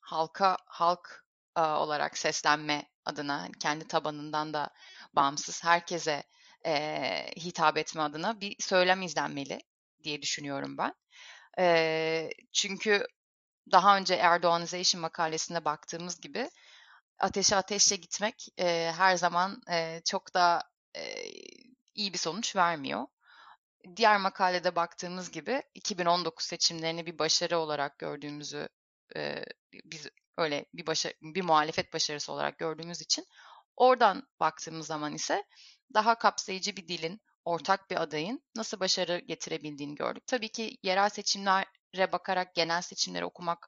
halka halk e, olarak seslenme adına, kendi tabanından da bağımsız herkese e, hitap etme adına bir söylem izlenmeli diye düşünüyorum ben. E, çünkü daha önce Erdoğanization makalesine baktığımız gibi ateşe ateşle gitmek e, her zaman e, çok da e, iyi bir sonuç vermiyor. Diğer makalede baktığımız gibi iki bin on dokuz seçimlerini bir başarı olarak gördüğümüzü, e, biz öyle bir, başarı, bir muhalefet başarısı olarak gördüğümüz için oradan baktığımız zaman ise daha kapsayıcı bir dilin, ortak bir adayın nasıl başarı getirebildiğini gördük. Tabii ki yerel seçimlere bakarak genel seçimleri okumak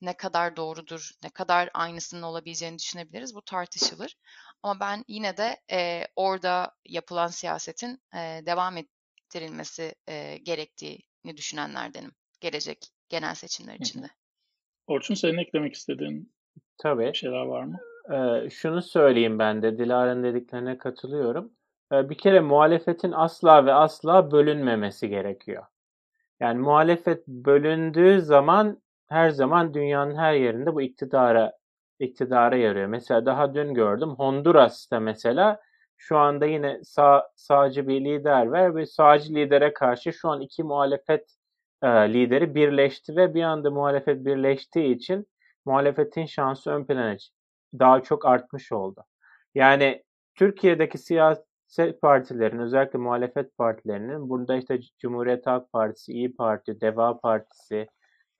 ne kadar doğrudur, ne kadar aynısının olabileceğini düşünebiliriz. Bu tartışılır. Ama ben yine de e, orada yapılan siyasetin e, devam ettirilmesi e, gerektiğini düşünenlerdenim. Gelecek genel seçimler içinde. Orçun, senin eklemek istediğin Tabii. şeyler var mı? Ee, şunu söyleyeyim ben de. Dilara'nın dediklerine katılıyorum. Ee, bir kere muhalefetin asla ve asla bölünmemesi gerekiyor. Yani muhalefet bölündüğü zaman her zaman dünyanın her yerinde bu iktidara iktidara yarıyor. Mesela daha dün gördüm Honduras'ta, mesela şu anda yine sağ, sağcı bir lider var ve sağcı lidere karşı şu an iki muhalefet e, lideri birleşti ve bir anda muhalefet birleştiği için muhalefetin şansı ön plana daha çok artmış oldu. Yani Türkiye'deki siyaset partilerin, özellikle muhalefet partilerinin, burada işte Cumhuriyet Halk Partisi, İyi Parti, Deva Partisi,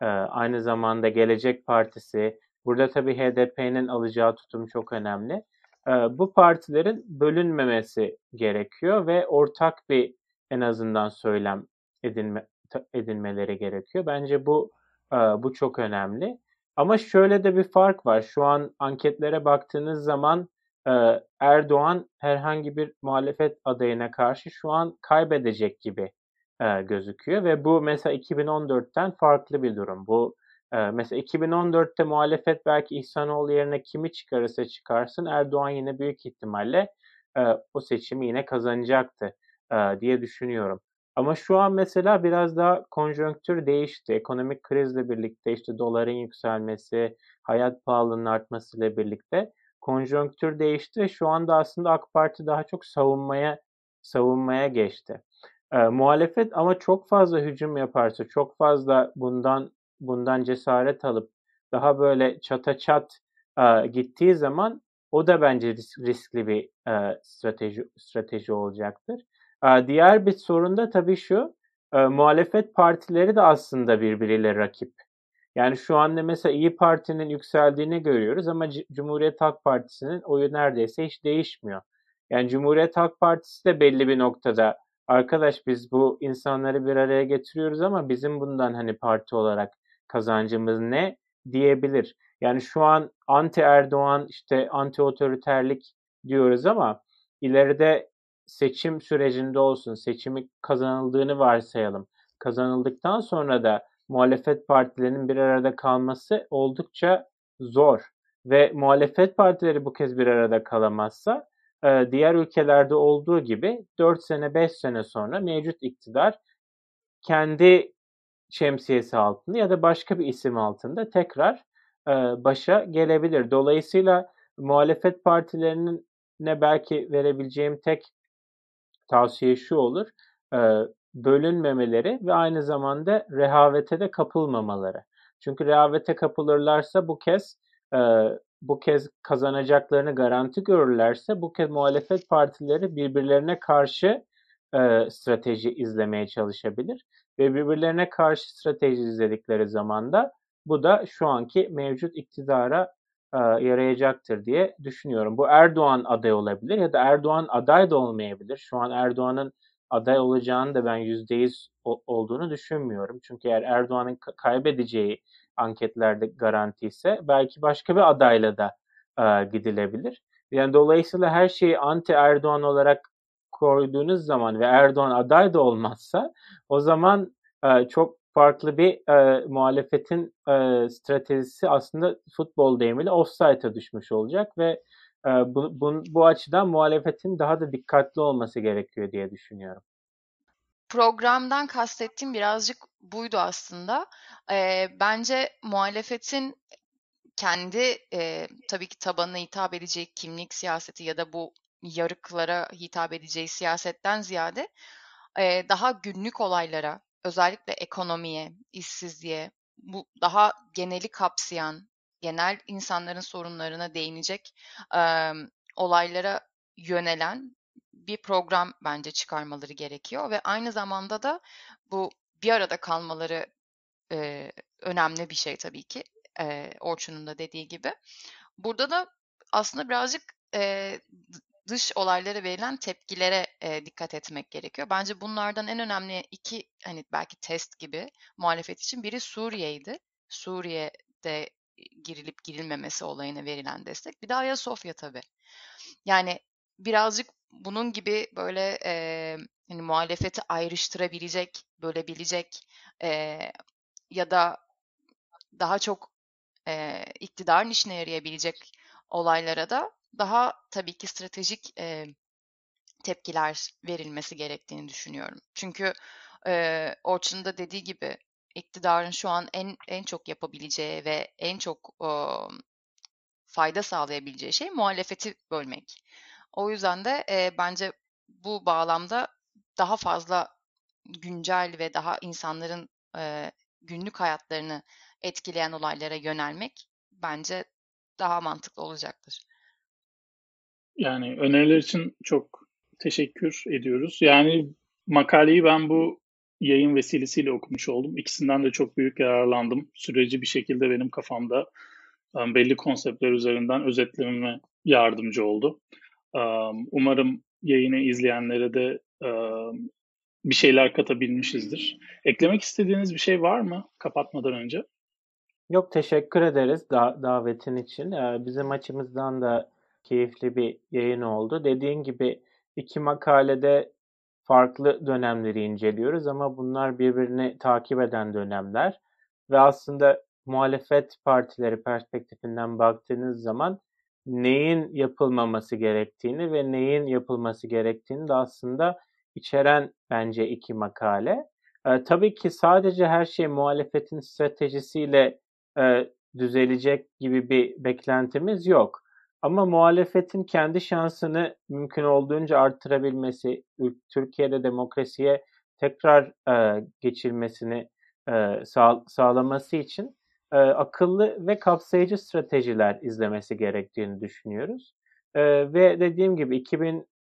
Ee, aynı zamanda Gelecek Partisi, burada tabii H D P'nin alacağı tutum çok önemli. Ee, bu partilerin bölünmemesi gerekiyor ve ortak bir en azından söylem edinme, edinmeleri gerekiyor. Bence bu e, bu çok önemli. Ama şöyle de bir fark var. Şu an anketlere baktığınız zaman e, Erdoğan herhangi bir muhalefet adayına karşı şu an kaybedecek gibi gözüküyor ve bu mesela iki bin on dörtten farklı bir durum. Bu mesela iki bin on dörtte muhalefet belki İhsanoğlu yerine kimi çıkarırsa çıkarsın Erdoğan yine büyük ihtimalle o seçimi yine kazanacaktı diye düşünüyorum. Ama şu an mesela biraz daha konjonktür değişti. Ekonomik krizle birlikte, işte doların yükselmesi, hayat pahalılığının artmasıyla birlikte konjonktür değişti ve şu anda aslında AK Parti daha çok savunmaya savunmaya geçti. E, muhalefet ama çok fazla hücum yaparsa, çok fazla bundan bundan cesaret alıp daha böyle çata çat e, gittiği zaman o da bence risk, riskli bir e, strateji strateji olacaktır. E, diğer bir sorun da tabii şu, e, muhalefet partileri de aslında birbiriyle rakip. Yani şu anda mesela İyi Parti'nin yükseldiğini görüyoruz ama C- Cumhuriyet Halk Partisi'nin oyu neredeyse hiç değişmiyor. Yani Cumhuriyet Halk Partisi de belli bir noktada, arkadaş biz bu insanları bir araya getiriyoruz ama bizim bundan hani parti olarak kazancımız ne diyebilir. Yani şu an anti Erdoğan, işte anti otoriterlik diyoruz ama ileride seçim sürecinde olsun, seçimi kazanıldığını varsayalım. Kazanıldıktan sonra da muhalefet partilerinin bir arada kalması oldukça zor ve muhalefet partileri bu kez bir arada kalamazsa diğer ülkelerde olduğu gibi dört sene beş sene sonra mevcut iktidar kendi şemsiyesi altında ya da başka bir isim altında tekrar başa gelebilir. Dolayısıyla muhalefet partilerine belki verebileceğim tek tavsiye şu olur. bölünmemeleri ve aynı zamanda rehavete de kapılmamaları. Çünkü rehavete kapılırlarsa bu kez e, bu kez kazanacaklarını garanti görürlerse bu kez muhalefet partileri birbirlerine karşı e, strateji izlemeye çalışabilir. Ve birbirlerine karşı strateji izledikleri zaman da bu da şu anki mevcut iktidara e, yarayacaktır diye düşünüyorum. Bu Erdoğan aday olabilir ya da Erdoğan aday da olmayabilir. Şu an Erdoğan'ın aday olacağını da ben yüzde yüz olduğunu düşünmüyorum. Çünkü eğer Erdoğan'ın kaybedeceği anketlerde garanti ise belki başka bir adayla da e, gidilebilir. Yani dolayısıyla her şeyi anti Erdoğan olarak koyduğunuz zaman ve Erdoğan aday da olmazsa o zaman e, çok farklı bir e, muhalefetin e, stratejisi aslında futbol deyimiyle offside'a düşmüş olacak ve e, bu, bu, bu açıdan muhalefetin daha da dikkatli olması gerekiyor diye düşünüyorum. Programdan kastettiğim birazcık buydu aslında. E, bence muhalefetin kendi e, tabii ki tabanına hitap edecek kimlik siyaseti ya da bu yarıklara hitap edeceği siyasetten ziyade e, daha günlük olaylara, özellikle ekonomiye, işsizliğe, bu daha geneli kapsayan, genel insanların sorunlarına değinecek e, olaylara yönelen bir program bence çıkarmaları gerekiyor. Ve aynı zamanda da bu bir arada kalmaları e, önemli bir şey tabii ki. E, Orçun'un da dediği gibi. Burada da aslında birazcık e, dış olaylara verilen tepkilere e, dikkat etmek gerekiyor. Bence bunlardan en önemli iki, hani belki test gibi muhalefet için, biri Suriye'ydi. Suriye'de girilip girilmemesi olayına verilen destek. Bir de Ayasofya tabii. Yani birazcık bunun gibi böyle e, yani muhalefeti ayrıştırabilecek, bölebilecek e, ya da daha çok e, iktidarın işine yarayabilecek olaylara da daha tabii ki stratejik e, tepkiler verilmesi gerektiğini düşünüyorum. Çünkü e, Orçun'un da dediği gibi iktidarın şu an en en çok yapabileceği ve en çok e, fayda sağlayabileceği şey muhalefeti bölmek. O yüzden de e, bence bu bağlamda daha fazla güncel ve daha insanların e, günlük hayatlarını etkileyen olaylara yönelmek bence daha mantıklı olacaktır. Yani öneriler için çok teşekkür ediyoruz. Yani makaleyi ben bu yayın vesilesiyle okumuş oldum. İkisinden de çok büyük yararlandım. Süreci bir şekilde benim kafamda belli konseptler üzerinden özetlememe yardımcı oldu. Umarım yayını izleyenlere de bir şeyler katabilmişizdir. Eklemek istediğiniz bir şey var mı kapatmadan önce? Yok, teşekkür ederiz da- davetin için. Bizim açımızdan da keyifli bir yayın oldu. Dediğin gibi iki makalede farklı dönemleri inceliyoruz ama bunlar birbirini takip eden dönemler ve aslında muhalefet partileri perspektifinden baktığınız zaman neyin yapılmaması gerektiğini ve neyin yapılması gerektiğini de aslında içeren bence iki makale. Ee, tabii ki sadece her şey muhalefetin stratejisiyle e, düzelecek gibi bir beklentimiz yok. Ama muhalefetin kendi şansını mümkün olduğunca arttırabilmesi, Türkiye'de demokrasiye tekrar e, geçilmesini e, sağ, sağlaması için e, akıllı ve kapsayıcı stratejiler izlemesi gerektiğini düşünüyoruz. E, ve dediğim gibi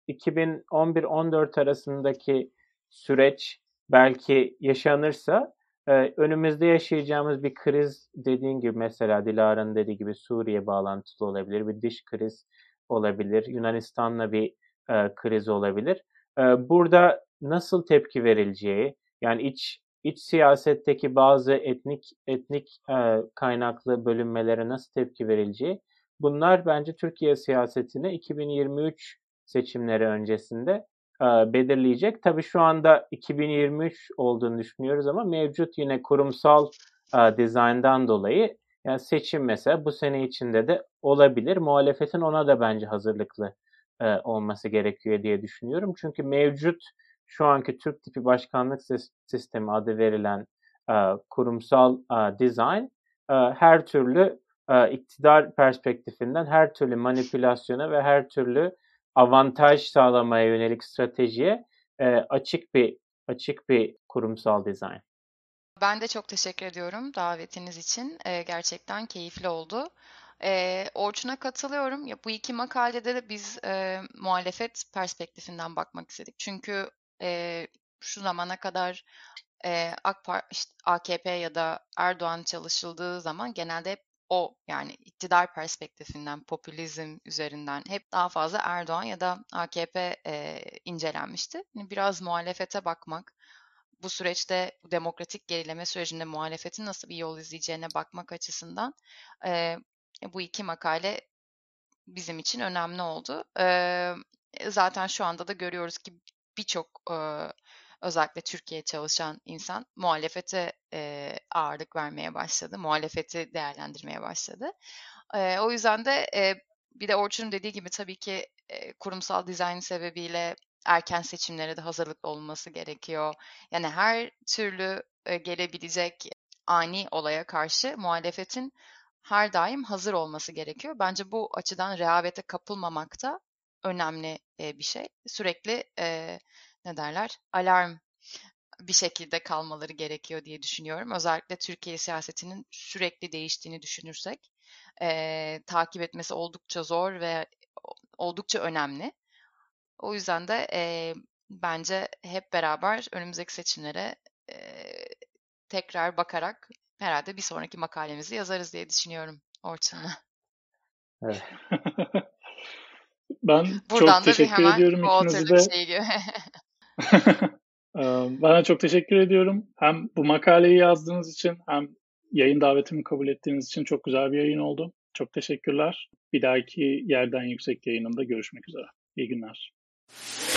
iki bin on bir on dört arasındaki süreç belki yaşanırsa e, önümüzde yaşayacağımız bir kriz, dediğin gibi mesela Dilara'nın dediği gibi Suriye bağlantılı olabilir, bir dış kriz olabilir, Yunanistan'la bir e, kriz olabilir. E, burada nasıl tepki verileceği, yani iç iç siyasetteki bazı etnik etnik e, kaynaklı bölünmelere nasıl tepki verileceği, bunlar bence Türkiye siyasetini iki bin yirmi üç seçimleri öncesinde belirleyecek. Tabii şu anda iki bin yirmi üç olduğunu düşünüyoruz ama mevcut yine kurumsal e, dizayndan dolayı yani seçim mesela bu sene içinde de olabilir. Muhalefetin ona da bence hazırlıklı e, olması gerekiyor diye düşünüyorum. Çünkü mevcut şu anki Türk tipi başkanlık sistemi adı verilen e, kurumsal e, dizayn e, her türlü e, iktidar perspektifinden her türlü manipülasyona ve her türlü avantaj sağlamaya yönelik stratejiye e, açık bir açık bir kurumsal dizayn. Ben de çok teşekkür ediyorum davetiniz için. Ee, gerçekten keyifli oldu. Ee, Orçun'a katılıyorum. Ya, bu iki makalede de biz e, muhalefet perspektifinden bakmak istedik. Çünkü e, şu zamana kadar e, AK Parti, işte A K P ya da Erdoğan çalışıldığı zaman genelde hep o, yani iktidar perspektifinden, popülizm üzerinden hep daha fazla Erdoğan ya da A K P e, incelenmişti. Yani biraz muhalefete bakmak, bu süreçte demokratik gerileme sürecinde muhalefetin nasıl bir yol izleyeceğine bakmak açısından e, bu iki makale bizim için önemli oldu. E, zaten şu anda da görüyoruz ki birçok e, özellikle Türkiye'ye çalışan insan muhalefete e, ağırlık vermeye başladı. Muhalefeti değerlendirmeye başladı. E, o yüzden de e, bir de Orçun'un dediği gibi tabii ki e, kurumsal dizayn sebebiyle erken seçimlere de hazırlıklı olması gerekiyor. Yani her türlü e, gelebilecek ani olaya karşı muhalefetin her daim hazır olması gerekiyor. Bence bu açıdan rehavete kapılmamak da önemli e, bir şey. Sürekli e, ne derler? alarm bir şekilde kalmaları gerekiyor diye düşünüyorum. Özellikle Türkiye siyasetinin sürekli değiştiğini düşünürsek e, takip etmesi oldukça zor ve oldukça önemli. O yüzden de e, bence hep beraber önümüzdeki seçimlere e, tekrar bakarak herhalde bir sonraki makalemizi yazarız diye düşünüyorum Orçun'la. Evet. Ben buradan çok teşekkür ediyorum ikinize de. Şey Bana çok teşekkür ediyorum. Hem bu makaleyi yazdığınız için hem yayın davetimi kabul ettiğiniz için çok güzel bir yayın oldu. Çok teşekkürler. Bir dahaki Yerden Yüksek yayınında görüşmek üzere. İyi günler.